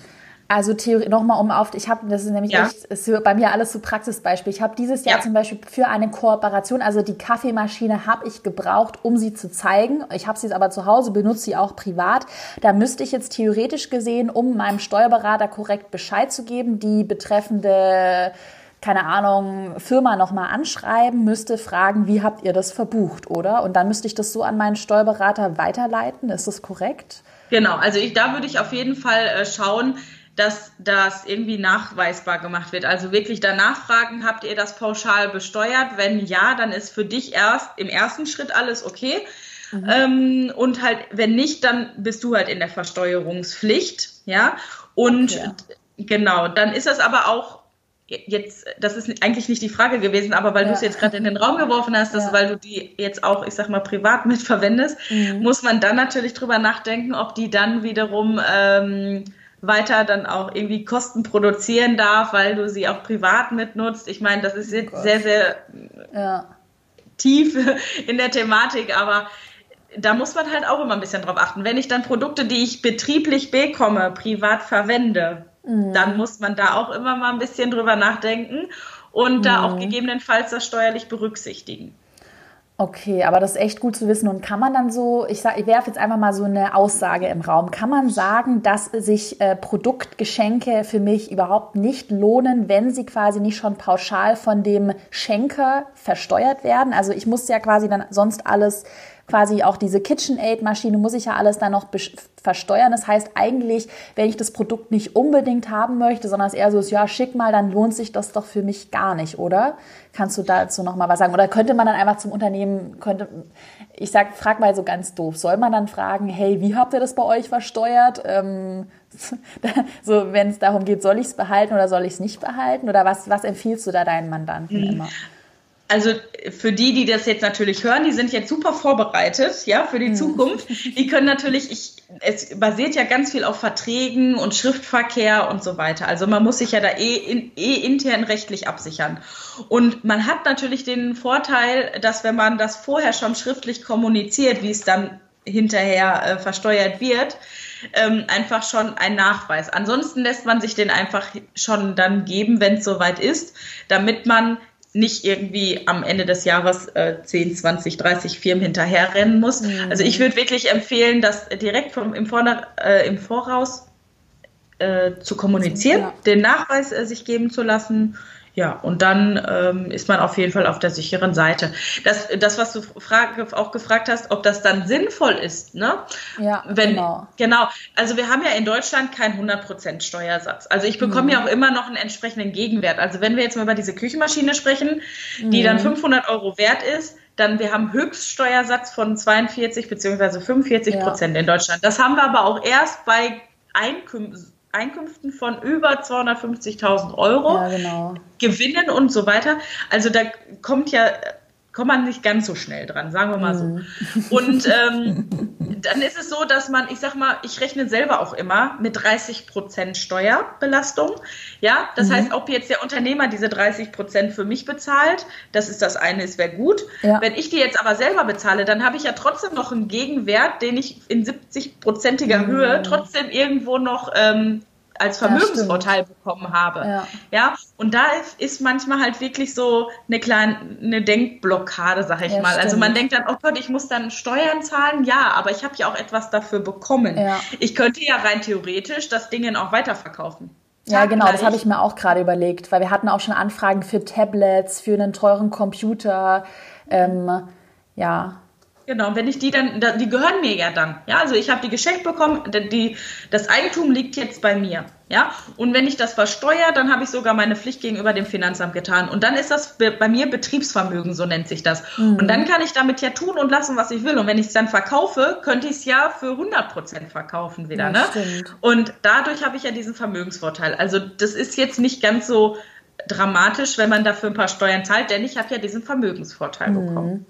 Also Theorie, nochmal um auf, ich habe, das ist nämlich ja. echt, ist bei mir alles so Praxisbeispiel. Ich habe dieses Jahr ja. zum Beispiel für eine Kooperation, also die Kaffeemaschine habe ich gebraucht, um sie zu zeigen. Ich habe sie jetzt aber zu Hause, benutze sie auch privat. Da müsste ich jetzt theoretisch gesehen, um meinem Steuerberater korrekt Bescheid zu geben, die betreffende, keine Ahnung, Firma nochmal anschreiben, müsste fragen, wie habt ihr das verbucht, oder? Und dann müsste ich das so an meinen Steuerberater weiterleiten. Ist das korrekt? Genau, also ich, da würde ich auf jeden Fall äh, schauen, dass das irgendwie nachweisbar gemacht wird. Also wirklich danach fragen, habt ihr das pauschal besteuert? Wenn ja, dann ist für dich erst im ersten Schritt alles okay. Mhm. Ähm, und halt, wenn nicht, dann bist du halt in der Versteuerungspflicht. Ja, und okay. genau, dann ist das aber auch jetzt, das ist eigentlich nicht die Frage gewesen, aber weil ja. du es jetzt gerade in den Raum geworfen hast, dass, ja. weil du die jetzt auch, ich sag mal, privat mitverwendest, mhm. muss man dann natürlich drüber nachdenken, ob die dann wiederum ähm, weiter dann auch irgendwie Kosten produzieren darf, weil du sie auch privat mitnutzt. Ich meine, das ist jetzt oh sehr, sehr ja. tief in der Thematik, aber da muss man halt auch immer ein bisschen drauf achten. Wenn ich dann Produkte, die ich betrieblich bekomme, privat verwende, mhm. dann muss man da auch immer mal ein bisschen drüber nachdenken und mhm. da auch gegebenenfalls das steuerlich berücksichtigen. Okay, aber das ist echt gut zu wissen. Und kann man dann so, ich sag, ich werfe jetzt einfach mal so eine Aussage im Raum. Kann man sagen, dass sich äh, Produktgeschenke für mich überhaupt nicht lohnen, wenn sie quasi nicht schon pauschal von dem Schenker versteuert werden? Also ich muss ja quasi dann sonst alles, quasi auch diese KitchenAid-Maschine, muss ich ja alles dann noch versteuern. Das heißt eigentlich, wenn ich das Produkt nicht unbedingt haben möchte, sondern es eher so ist, ja, schick mal, dann lohnt sich das doch für mich gar nicht, oder? Kannst du dazu nochmal was sagen? Oder könnte man dann einfach zum Unternehmen, könnte, ich sag, frag mal so ganz doof, soll man dann fragen, hey, wie habt ihr das bei euch versteuert? Ähm, so, wenn es darum geht, soll ich es behalten oder soll ich es nicht behalten? Oder was, was empfiehlst du da deinen Mandanten immer? Also für die, die das jetzt natürlich hören, die sind jetzt super vorbereitet, ja, für die Zukunft. Die können natürlich, ich, es basiert ja ganz viel auf Verträgen und Schriftverkehr und so weiter. Also man muss sich ja da eh, in, eh intern rechtlich absichern. Und man hat natürlich den Vorteil, dass wenn man das vorher schon schriftlich kommuniziert, wie es dann hinterher äh, versteuert wird, ähm, einfach schon ein Nachweis. Ansonsten lässt man sich den einfach schon dann geben, wenn es soweit ist, damit man nicht irgendwie am Ende des Jahres äh, zehn, zwanzig, dreißig Firmen hinterherrennen muss. Mhm. Also ich würde wirklich empfehlen, das direkt vom, im, Vorder-, äh, im Voraus äh, zu kommunizieren, ja. den Nachweis äh, sich geben zu lassen. Ja, und dann ähm, ist man auf jeden Fall auf der sicheren Seite. Das, das was du frage, auch gefragt hast, ob das dann sinnvoll ist, ne? Ja, Wenn, genau. Genau, also wir haben ja in Deutschland keinen hundert Prozent Steuersatz. Also ich bekomme mhm. ja auch immer noch einen entsprechenden Gegenwert. Also wenn wir jetzt mal über diese Küchenmaschine sprechen, die mhm. dann fünfhundert Euro wert ist, dann wir haben Höchststeuersatz von zweiundvierzig bzw. fünfundvierzig Prozent ja. in Deutschland. Das haben wir aber auch erst bei Einkünften, Einkünften von über zweihundertfünfzigtausend Euro, ja, genau. Gewinnen und so weiter. Also da kommt ja, kommt man nicht ganz so schnell dran, sagen wir mal mhm. so. Und ähm, dann ist es so, dass man, ich sag mal, ich rechne selber auch immer mit dreißig Prozent Steuerbelastung. Ja, das mhm. heißt, ob jetzt der Unternehmer diese dreißig Prozent für mich bezahlt, das ist das eine, es wäre gut. Ja. Wenn ich die jetzt aber selber bezahle, dann habe ich ja trotzdem noch einen Gegenwert, den ich in siebzig prozentiger mhm. Höhe trotzdem irgendwo noch ähm, als Vermögensurteil ja, bekommen habe. Ja. ja, und da ist manchmal halt wirklich so eine kleine eine Denkblockade, sag ich ja, mal. Stimmt. Also man denkt dann, oh Gott, ich muss dann Steuern zahlen. Ja, aber ich habe ja auch etwas dafür bekommen. Ja. Ich könnte ja rein theoretisch das Ding auch weiterverkaufen. Ja, genau, das habe ich mir auch gerade überlegt, weil wir hatten auch schon Anfragen für Tablets, für einen teuren Computer, ähm, ja. Genau, wenn ich die dann, die gehören mir ja dann. Ja, also ich habe die geschenkt bekommen, die, das Eigentum liegt jetzt bei mir. Ja, und wenn ich das versteuere, dann habe ich sogar meine Pflicht gegenüber dem Finanzamt getan. Und dann ist das bei mir Betriebsvermögen, so nennt sich das. Mhm. Und dann kann ich damit ja tun und lassen, was ich will. Und wenn ich es dann verkaufe, könnte ich es ja für hundert Prozent verkaufen wieder. Das ne? Stimmt. Und dadurch habe ich ja diesen Vermögensvorteil. Also das ist jetzt nicht ganz so dramatisch, wenn man dafür ein paar Steuern zahlt, denn ich habe ja diesen Vermögensvorteil mhm. bekommen.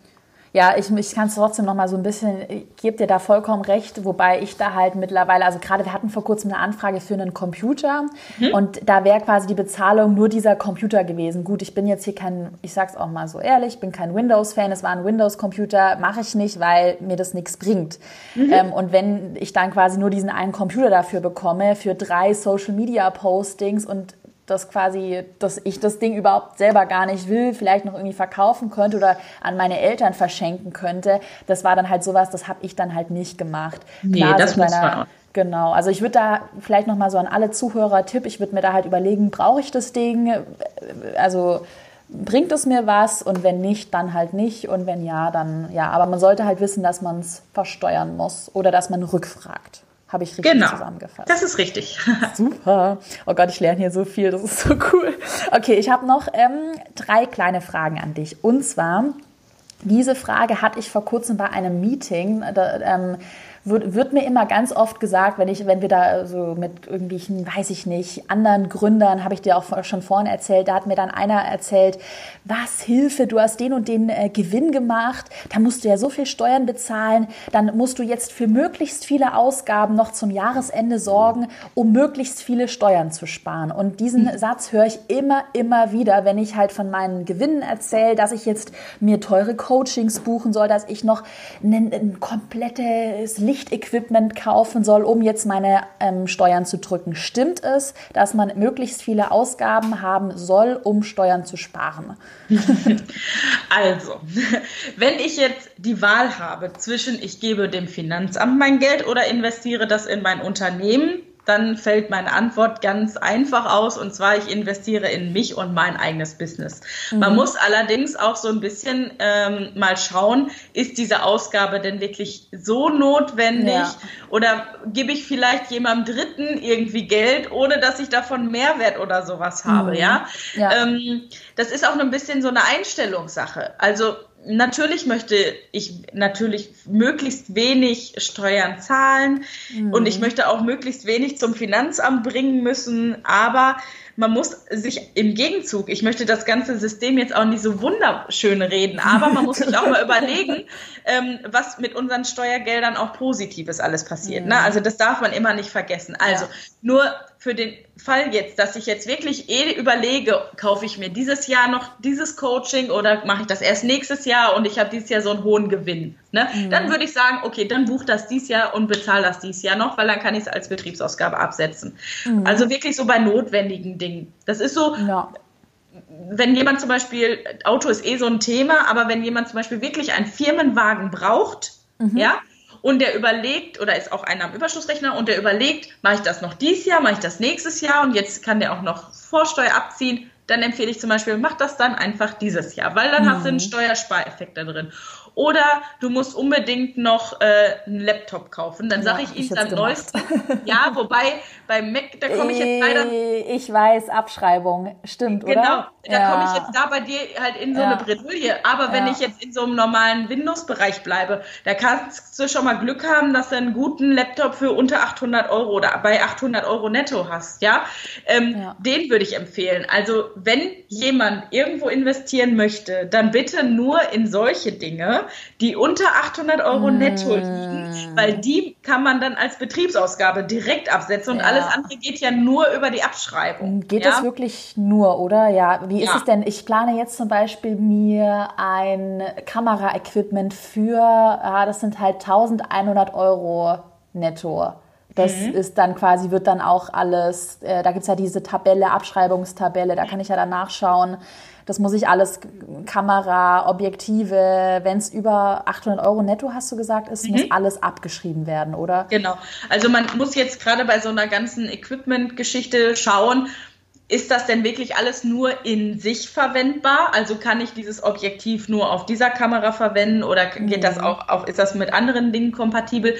Ja, ich, ich kann es trotzdem noch mal so ein bisschen, ich gebe dir da vollkommen recht, wobei ich da halt mittlerweile, also gerade wir hatten vor kurzem eine Anfrage für einen Computer mhm. und da wäre quasi die Bezahlung nur dieser Computer gewesen. Gut, ich bin jetzt hier kein, ich sag's auch mal so ehrlich, bin kein Windows-Fan, es war ein Windows-Computer, mache ich nicht, weil mir das nichts bringt. Mhm. Ähm, und wenn ich dann quasi nur diesen einen Computer dafür bekomme, für drei Social-Media-Postings und dass quasi, dass ich das Ding überhaupt selber gar nicht will, vielleicht noch irgendwie verkaufen könnte oder an meine Eltern verschenken könnte. Das war dann halt sowas, das habe ich dann halt nicht gemacht. Nee, Klar, das so muss deiner, man auch. Genau, also ich würde da vielleicht nochmal so an alle Zuhörer Tipp, ich würde mir da halt überlegen, brauche ich das Ding? Also bringt es mir was? Und wenn nicht, dann halt nicht. Und wenn ja, dann ja. Aber man sollte halt wissen, dass man es versteuern muss oder dass man rückfragt. Habe ich richtig genau. zusammengefasst. Genau, das ist richtig. Super. Oh Gott, ich lerne hier so viel, das ist so cool. Okay, ich habe noch ähm, drei kleine Fragen an dich. Und zwar, diese Frage hatte ich vor kurzem bei einem Meeting. Da, ähm, wird, wird mir immer ganz oft gesagt, wenn, ich, wenn wir da so mit irgendwelchen, weiß ich nicht, anderen Gründern, habe ich dir auch schon vorhin erzählt, da hat mir dann einer erzählt, was, Hilfe, du hast den und den äh, Gewinn gemacht, da musst du ja so viel Steuern bezahlen, dann musst du jetzt für möglichst viele Ausgaben noch zum Jahresende sorgen, um möglichst viele Steuern zu sparen. Und diesen mhm. Satz höre ich immer, immer wieder, wenn ich halt von meinen Gewinnen erzähle, dass ich jetzt mir teure Coachings buchen soll, dass ich noch ein, ein komplettes Licht Equipment kaufen soll, um jetzt meine ähm, Steuern zu drücken. Stimmt es, dass man möglichst viele Ausgaben haben soll, um Steuern zu sparen? Also, wenn ich jetzt die Wahl habe zwischen ich gebe dem Finanzamt mein Geld oder investiere das in mein Unternehmen, dann fällt meine Antwort ganz einfach aus, und zwar ich investiere in mich und mein eigenes Business. Man mhm. muss allerdings auch so ein bisschen ähm, mal schauen, ist diese Ausgabe denn wirklich so notwendig ja. oder gebe ich vielleicht jemandem Dritten irgendwie Geld, ohne dass ich davon Mehrwert oder sowas habe. Mhm. Ja? Ja. Ähm, das ist auch ein bisschen so eine Einstellungssache. Also natürlich möchte ich natürlich möglichst wenig Steuern zahlen mhm. und ich möchte auch möglichst wenig zum Finanzamt bringen müssen, aber man muss sich im Gegenzug, ich möchte das ganze System jetzt auch nicht so wunderschön reden, aber man muss sich auch mal überlegen, ähm, was mit unseren Steuergeldern auch Positives alles passiert. Mhm. Ne? Also das darf man immer nicht vergessen. Also ja. nur für den Fall jetzt, dass ich jetzt wirklich eh überlege, kaufe ich mir dieses Jahr noch dieses Coaching oder mache ich das erst nächstes Jahr und ich habe dieses Jahr so einen hohen Gewinn. Ne? Mhm. Dann würde ich sagen, okay, dann buche das dieses Jahr und bezahle das dieses Jahr noch, weil dann kann ich es als Betriebsausgabe absetzen. Mhm. Also wirklich so bei notwendigen Dingen. Das ist so, ja. wenn jemand zum Beispiel, Auto ist eh so ein Thema, aber wenn jemand zum Beispiel wirklich einen Firmenwagen braucht, mhm. ja, und der überlegt, oder ist auch einer am Überschussrechner, und der überlegt, mache ich das noch dieses Jahr, mache ich das nächstes Jahr und jetzt kann der auch noch Vorsteuer abziehen, dann empfehle ich zum Beispiel, mach das dann einfach dieses Jahr, weil dann mhm. hast du einen Steuerspareffekt da drin. Oder du musst unbedingt noch äh, einen Laptop kaufen, dann sage ja, ich ihm am neuesten. Ja, wobei beim Mac, da komme ich jetzt leider... Ich weiß, Abschreibung, stimmt, genau, oder? Genau, da ja. komme ich jetzt da bei dir halt in so ja. eine Bredouille. Aber wenn ja. ich jetzt in so einem normalen Windows-Bereich bleibe, da kannst du schon mal Glück haben, dass du einen guten Laptop für unter achthundert Euro oder bei achthundert Euro netto hast. Ja, ähm, ja. Den würde ich empfehlen. Also wenn jemand irgendwo investieren möchte, dann bitte nur in solche Dinge, die unter achthundert Euro netto liegen, weil die kann man dann als Betriebsausgabe direkt absetzen und ja. alles andere geht ja nur über die Abschreibung. Geht ja? das wirklich nur, oder? Ja. Wie ist ja. es denn? Ich plane jetzt zum Beispiel mir ein Kameraequipment für, ah, das sind halt eintausendeinhundert Euro netto. Das mhm. ist dann quasi, wird dann auch alles, äh, da gibt es ja diese Tabelle, Abschreibungstabelle, da kann ich ja dann nachschauen. Das muss ich alles, Kamera, Objektive, wenn es über achthundert Euro netto, hast du gesagt, ist, mhm. muss alles abgeschrieben werden, oder? Genau. Also man muss jetzt gerade bei so einer ganzen Equipment-Geschichte schauen, ist das denn wirklich alles nur in sich verwendbar? Also kann ich dieses Objektiv nur auf dieser Kamera verwenden oder geht das auch, auch ist das mit anderen Dingen kompatibel?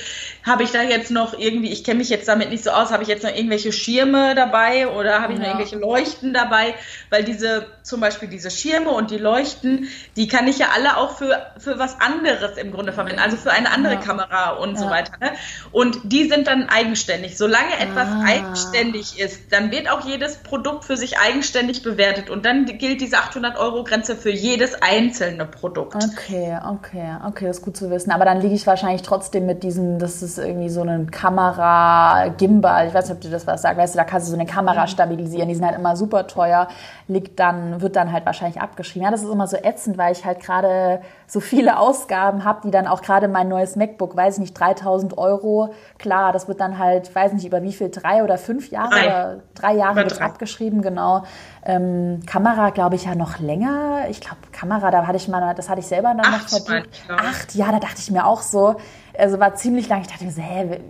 Habe ich da jetzt noch irgendwie, ich kenne mich jetzt damit nicht so aus, habe ich jetzt noch irgendwelche Schirme dabei oder habe ich noch ja. irgendwelche Leuchten dabei? Weil diese, zum Beispiel diese Schirme und die Leuchten, die kann ich ja alle auch für, für was anderes im Grunde verwenden, also für eine andere ja. Kamera und ja. so weiter. Ne? Und die sind dann eigenständig. Solange etwas ah. eigenständig ist, dann wird auch jedes Produkt für sich eigenständig bewertet und dann gilt diese achthundert-Euro-Grenze für jedes einzelne Produkt. Okay, okay, okay, das ist gut zu wissen. Aber dann liege ich wahrscheinlich trotzdem mit diesem, das ist irgendwie so eine Kamera-Gimbal, ich weiß nicht, ob dir das was sagt, weißt du, da kannst du so eine Kamera stabilisieren, die sind halt immer super teuer, liegt dann, wird dann halt wahrscheinlich abgeschrieben. Ja, das ist immer so ätzend, weil ich halt gerade so viele Ausgaben habe, die dann auch gerade mein neues MacBook, weiß ich nicht, dreitausend Euro, klar, das wird dann halt, weiß nicht, über wie viel, drei oder fünf Jahre, drei, oder drei Jahre wird es abgeschrieben. Genau. Ähm, Kamera, glaube ich, ja noch länger. Ich glaube, Kamera, da hatte ich mal, das hatte ich selber dann noch verdient. Acht, ja, da dachte ich mir auch so. Also war ziemlich lang. Ich dachte mir so, hä,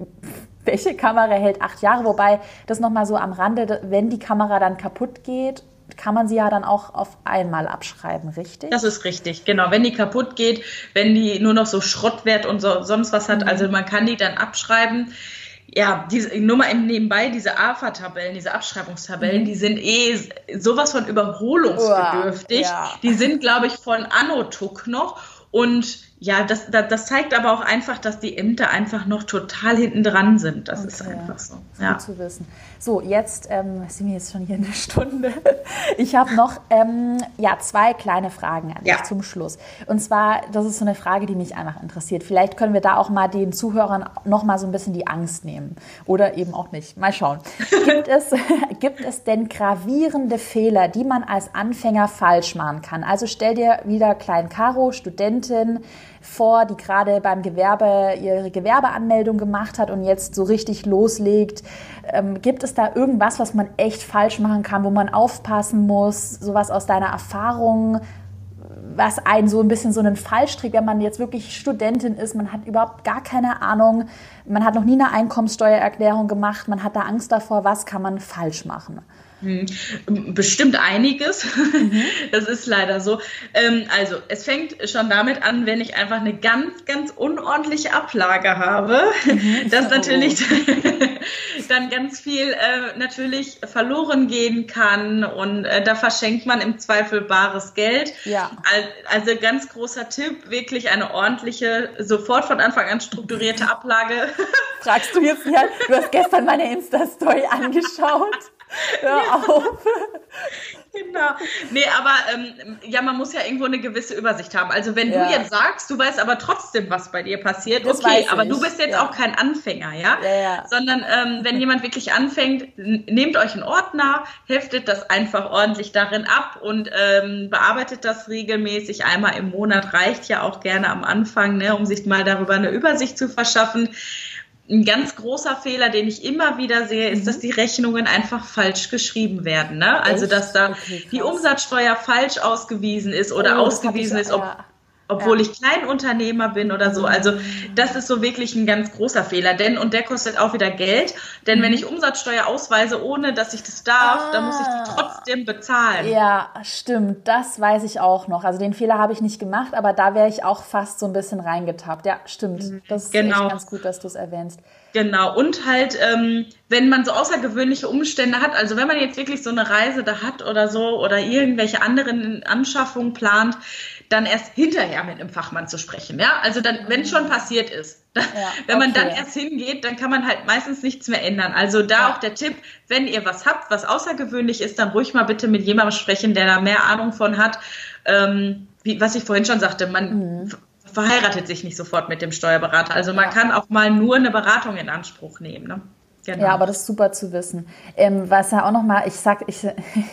welche Kamera hält acht Jahre? Wobei, das nochmal so am Rande, wenn die Kamera dann kaputt geht, kann man sie ja dann auch auf einmal abschreiben, richtig? Das ist richtig, genau. Wenn die kaputt geht, wenn die nur noch so Schrottwert und so, sonst was hat, mhm. also man kann die dann abschreiben. Ja, diese, nur mal nebenbei, diese A F A-Tabellen, diese Abschreibungstabellen, mhm. die sind eh sowas von überholungsbedürftig. Ja. Die sind, glaube ich, von Anno Tuck noch. Und ja, das, das, das zeigt aber auch einfach, dass die Ämter einfach noch total hinten dran sind. Das okay. ist einfach so. Das ja. Gut zu wissen. So, jetzt ähm, sind wir jetzt schon hier eine Stunde. Ich habe noch ähm, ja, zwei kleine Fragen an dich ja. zum Schluss. Und zwar, das ist so eine Frage, die mich einfach interessiert. Vielleicht können wir da auch mal den Zuhörern noch mal so ein bisschen die Angst nehmen. Oder eben auch nicht. Mal schauen. Gibt es, gibt es denn gravierende Fehler, die man als Anfänger falsch machen kann? Also stell dir wieder Klein Caro, Studentin, vor, die gerade beim Gewerbe ihre Gewerbeanmeldung gemacht hat und jetzt so richtig loslegt. Ähm, gibt es da irgendwas, was man echt falsch machen kann, wo man aufpassen muss? Sowas aus deiner Erfahrung, was einen so ein bisschen so einen Fallstrick, wenn man jetzt wirklich Studentin ist, man hat überhaupt gar keine Ahnung, man hat noch nie eine Einkommensteuererklärung gemacht, man hat da Angst davor, was kann man falsch machen? Bestimmt einiges. Das ist leider so. Also es fängt schon damit an, wenn ich einfach eine ganz, ganz unordentliche Ablage habe, dass natürlich dann ganz viel natürlich verloren gehen kann und da verschenkt man im Zweifel bares Geld. Ja. Also ganz großer Tipp, wirklich eine ordentliche, sofort von Anfang an strukturierte Ablage. Fragst du jetzt nicht, du hast gestern meine Insta-Story angeschaut. Hör ja. auf. Genau. Nee, aber ähm, ja, man muss ja irgendwo eine gewisse Übersicht haben. Also wenn ja. du jetzt sagst, du weißt aber trotzdem, was bei dir passiert, das okay, aber du bist jetzt ja. auch kein Anfänger, ja? ja, ja. Sondern ähm, wenn jemand wirklich anfängt, nehmt euch einen Ordner, heftet das einfach ordentlich darin ab und ähm, bearbeitet das regelmäßig. Einmal im Monat reicht ja auch gerne am Anfang, ne, um sich mal darüber eine Übersicht zu verschaffen. Ein ganz großer Fehler, den ich immer wieder sehe, ist, mhm. dass die Rechnungen einfach falsch geschrieben werden. Ne? Also, dass da okay, die Umsatzsteuer falsch ausgewiesen ist oder oh, ausgewiesen ist, ob, ja. obwohl ja. ich Kleinunternehmer bin oder so. Also, das ist so wirklich ein ganz großer Fehler. Denn, und der kostet auch wieder Geld, denn mhm. wenn ich Umsatzsteuer ausweise, ohne dass ich das darf, ah. dann muss ich die trotzdem bezahlen. Ja, stimmt. Das weiß ich auch noch. Also, den Fehler habe ich nicht gemacht, aber da wäre ich auch fast so ein bisschen reingetappt. Ja, stimmt. Das ist genau. echt ganz gut, dass du es erwähnst. Genau, und halt, ähm, wenn man so außergewöhnliche Umstände hat, also wenn man jetzt wirklich so eine Reise da hat oder so oder irgendwelche anderen Anschaffungen plant, dann erst hinterher mit einem Fachmann zu sprechen, ja, also dann, wenn es schon passiert ist. Ja, wenn man okay. dann erst hingeht, dann kann man halt meistens nichts mehr ändern. Also da ja. auch der Tipp, wenn ihr was habt, was außergewöhnlich ist, dann ruhig mal bitte mit jemandem sprechen, der da mehr Ahnung von hat, ähm, wie, was ich vorhin schon sagte, man... Mhm. verheiratet sich nicht sofort mit dem Steuerberater. Also man ja. kann auch mal nur eine Beratung in Anspruch nehmen. Ne? Genau. Ja, aber das ist super zu wissen. Ähm, was ja auch nochmal, ich sag, ich,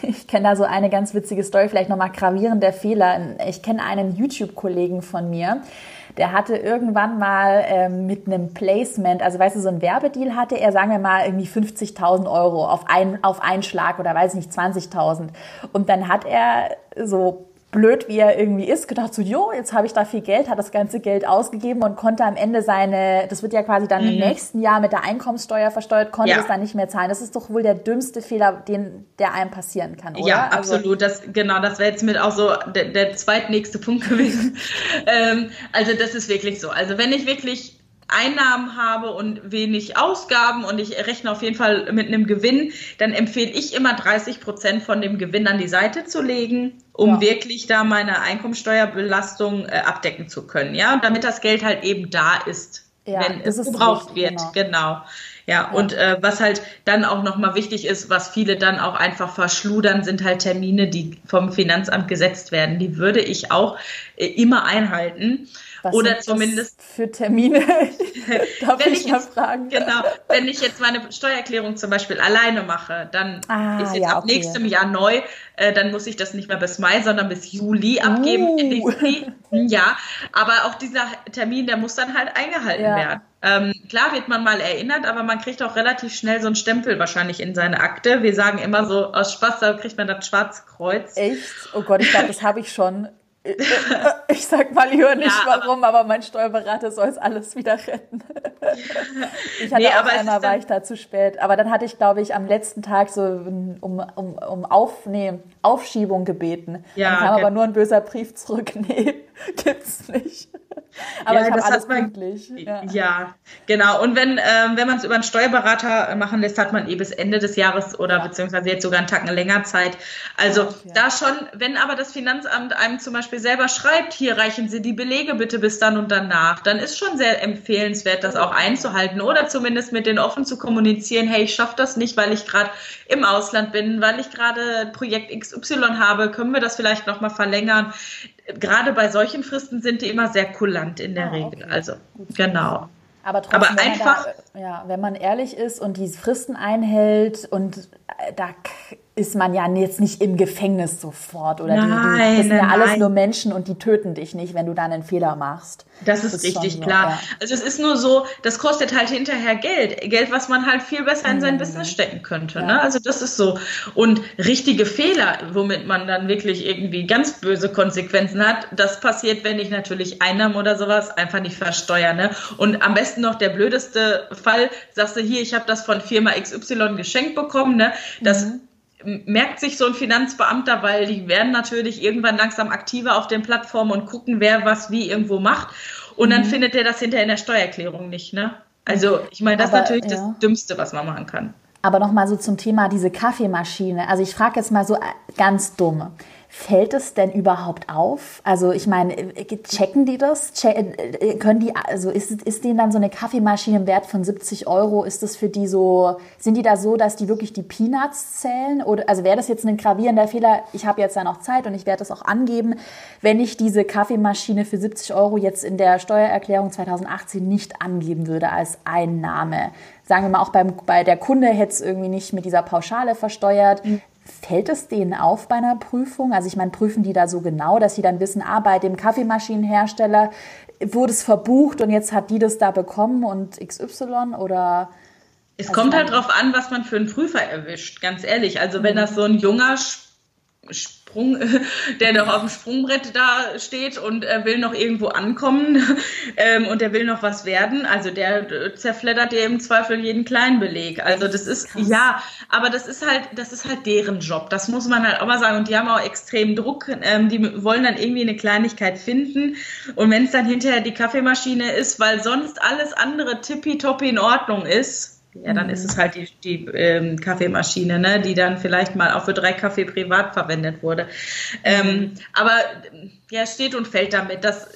ich kenne da so eine ganz witzige Story, vielleicht nochmal gravierender Fehler. Ich kenne einen YouTube-Kollegen von mir, der hatte irgendwann mal ähm, mit einem Placement, also weißt du, so ein Werbedeal hatte er, sagen wir mal, irgendwie fünfzigtausend Euro auf einen, auf einen Schlag oder weiß ich nicht, zwanzigtausend. Und dann hat er so blöd wie er irgendwie ist, gedacht so, jo, jetzt habe ich da viel Geld, hat das ganze Geld ausgegeben und konnte am Ende seine, das wird ja quasi dann mhm. im nächsten Jahr mit der Einkommensteuer versteuert, konnte ja. es dann nicht mehr zahlen. Das ist doch wohl der dümmste Fehler, den der einem passieren kann, oder? Ja, also, absolut. Das, genau, das wäre jetzt mit auch so der, der zweitnächste Punkt gewesen. ähm, also das ist wirklich so. Also wenn ich wirklich Einnahmen habe und wenig Ausgaben und ich rechne auf jeden Fall mit einem Gewinn, dann empfehle ich immer dreißig Prozent von dem Gewinn an die Seite zu legen, um ja. wirklich da meine Einkommensteuerbelastung äh, abdecken zu können, ja, damit das Geld halt eben da ist, ja, wenn es gebraucht wird, genau. genau. Ja, ja, und äh, was halt dann auch nochmal wichtig ist, was viele dann auch einfach verschludern, sind halt Termine, die vom Finanzamt gesetzt werden. Die würde ich auch äh, immer einhalten. Was oder zumindest für Termine, darf wenn ich, ich mal jetzt, fragen. Genau, wenn ich jetzt meine Steuererklärung zum Beispiel alleine mache, dann ah, ist jetzt ja, ab okay. nächstem Jahr neu, äh, dann muss ich das nicht mehr bis Mai, sondern bis Juli abgeben. Uh. Ja, aber auch dieser Termin, der muss dann halt eingehalten ja. werden. Ähm, klar wird man mal erinnert, aber man kriegt auch relativ schnell so einen Stempel wahrscheinlich in seine Akte. Wir sagen immer so, aus Spaß, da kriegt man das Schwarzkreuz. Echt? Oh Gott, ich glaube, das habe ich schon. Ich sag mal, ich höre nicht ja, warum, aber, aber mein Steuerberater soll es alles wieder retten. Ich hatte nee, auch einmal, war ich da zu spät. Aber dann hatte ich, glaube ich, am letzten Tag so um, um, um auf, nee, Aufschiebung gebeten. Ja, dann kam okay. aber nur ein böser Brief zurück. Nee, gibt's nicht. Aber ja, ich habe alles pünktlich. Ja. ja, genau. Und wenn, ähm, wenn man es über einen Steuerberater machen lässt, hat man eh bis Ende des Jahres oder ja. beziehungsweise jetzt sogar einen Tacken länger Zeit. Also ja, ja. da schon, wenn aber das Finanzamt einem zum Beispiel selber schreibt, hier reichen Sie die Belege bitte bis dann und danach, dann ist schon sehr empfehlenswert, das auch einzuhalten oder zumindest mit denen offen zu kommunizieren, hey, ich schaffe das nicht, weil ich gerade im Ausland bin, weil ich gerade Projekt X Y habe, können wir das vielleicht nochmal verlängern? Gerade bei solchen Fristen sind die immer sehr kulant in der ah, Regel. Okay. Also, gut. genau. Aber trotzdem, Aber wenn, einfach, man da, ja, wenn man ehrlich ist und die Fristen einhält, und da ist man ja jetzt nicht im Gefängnis sofort. Oder nein, die, die, das sind ja nein. alles nur Menschen und die töten dich nicht, wenn du dann einen Fehler machst. Das ist, das ist richtig, klar. Ja. Also es ist nur so, das kostet halt hinterher Geld. Geld, was man halt viel besser in sein mhm. Business stecken könnte. Ja. Ne? Also das ist so. Und richtige Fehler, womit man dann wirklich irgendwie ganz böse Konsequenzen hat, das passiert, wenn ich natürlich Einnahmen oder sowas einfach nicht versteuere. Ne? Und am besten noch der blödeste Fall, sagst du hier, ich habe das von Firma X Y geschenkt bekommen. Ne? Das mhm. merkt sich so ein Finanzbeamter, weil die werden natürlich irgendwann langsam aktiver auf den Plattformen und gucken, wer was wie irgendwo macht. Und dann mhm. findet der das hinterher in der Steuererklärung nicht, ne? Also ich meine, das Aber, ist natürlich ja. das Dümmste, was man machen kann. Aber nochmal so zum Thema diese Kaffeemaschine. Also ich frage jetzt mal so ganz dumm. Fällt es denn überhaupt auf? Also ich meine, checken die das? Checken, können die, also ist, ist denen dann so eine Kaffeemaschine im Wert von siebzig Euro, ist das für die so, sind die da so, dass die wirklich die Peanuts zählen? Oder, also wäre das jetzt ein gravierender Fehler, ich habe jetzt ja noch Zeit und ich werde das auch angeben, wenn ich diese Kaffeemaschine für siebzig Euro jetzt in der Steuererklärung zweitausendachtzehn nicht angeben würde als Einnahme. Sagen wir mal, auch beim, bei der Kunde hätte es irgendwie nicht mit dieser Pauschale versteuert. Mhm. Fällt es denen auf bei einer Prüfung? Also ich meine, prüfen die da so genau, dass sie dann wissen, ah, bei dem Kaffeemaschinenhersteller wurde es verbucht und jetzt hat die das da bekommen und X Y oder... Es also kommt halt drauf an, was man für einen Prüfer erwischt, ganz ehrlich. Also wenn das so ein junger Sprung, der noch auf dem Sprungbrett da steht und will noch irgendwo ankommen und der will noch was werden, also der zerfleddert dir im Zweifel jeden kleinen Beleg. Also das ist, krass. Ja, aber das ist halt, das ist halt deren Job. Das muss man halt auch mal sagen. Und die haben auch extremen Druck. Die wollen dann irgendwie eine Kleinigkeit finden. Und wenn es dann hinterher die Kaffeemaschine ist, weil sonst alles andere tippitoppi in Ordnung ist, ja, dann ist es halt die, die ähm, Kaffeemaschine, ne, die dann vielleicht mal auch für drei Kaffee privat verwendet wurde. Ähm, aber ja, steht und fällt damit. Das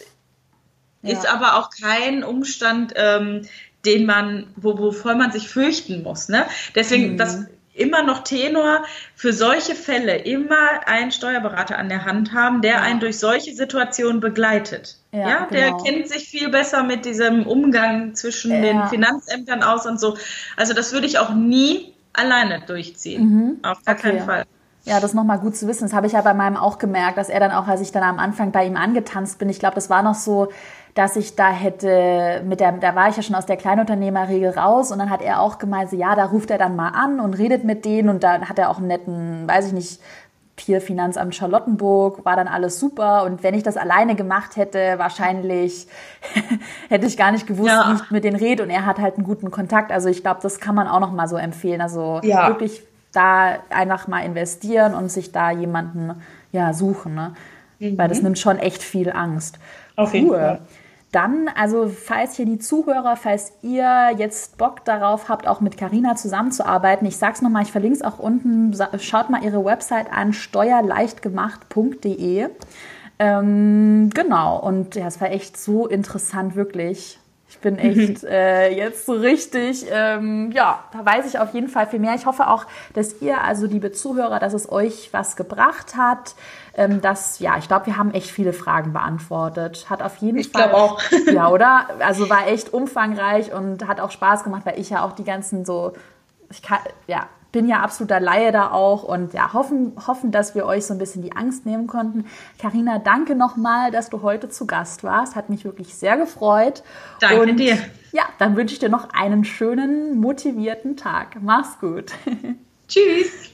ja. ist aber auch kein Umstand, ähm, den man, wo, wovor man sich fürchten muss. Ne? Deswegen, mhm. das immer noch Tenor, für solche Fälle immer einen Steuerberater an der Hand haben, der ja. einen durch solche Situationen begleitet. Ja, ja der genau. kennt sich viel besser mit diesem Umgang zwischen ja. den Finanzämtern aus und so. Also das würde ich auch nie alleine durchziehen. Mhm. Auf gar okay. keinen Fall. Ja, das ist nochmal gut zu wissen. Das habe ich ja bei meinem auch gemerkt, dass er dann auch, als ich dann am Anfang bei ihm angetanzt bin, ich glaube, das war noch so, dass ich da hätte, mit der, da war ich ja schon aus der Kleinunternehmerregel raus und dann hat er auch gemeint, so, ja, da ruft er dann mal an und redet mit denen und dann hat er auch einen netten, weiß ich nicht, hier Finanzamt Charlottenburg, war dann alles super. Und wenn ich das alleine gemacht hätte, wahrscheinlich hätte ich gar nicht gewusst, ja. wie ich mit denen rede. Und er hat halt einen guten Kontakt. Also ich glaube, das kann man auch noch mal so empfehlen. Also ja. wirklich da einfach mal investieren und sich da jemanden ja, suchen. Ne? Mhm. Weil das nimmt schon echt viel Angst. Auf jeden Fall. Dann, also falls hier die Zuhörer, falls ihr jetzt Bock darauf habt, auch mit Carina zusammenzuarbeiten, ich sag's nochmal, ich verlinke es auch unten, schaut mal ihre Website an, steuerleichtgemacht punkt de. Ähm, genau, und ja, es war echt so interessant, wirklich. Ich bin echt äh, jetzt so richtig, ähm, ja, da weiß ich auf jeden Fall viel mehr. Ich hoffe auch, dass ihr, also liebe Zuhörer, dass es euch was gebracht hat. Ähm, dass, ja, ich glaube, wir haben echt viele Fragen beantwortet. Hat auf jeden ich Fall... Ich glaube auch. Ja, oder? Also war echt umfangreich und hat auch Spaß gemacht, weil ich ja auch die ganzen so... Ich kann, ja, bin ja absoluter Laie da auch und ja, hoffen, hoffen, dass wir euch so ein bisschen die Angst nehmen konnten. Carina, danke nochmal, dass du heute zu Gast warst. Hat mich wirklich sehr gefreut. Danke und, dir. Ja, dann wünsche ich dir noch einen schönen, motivierten Tag. Mach's gut. Tschüss.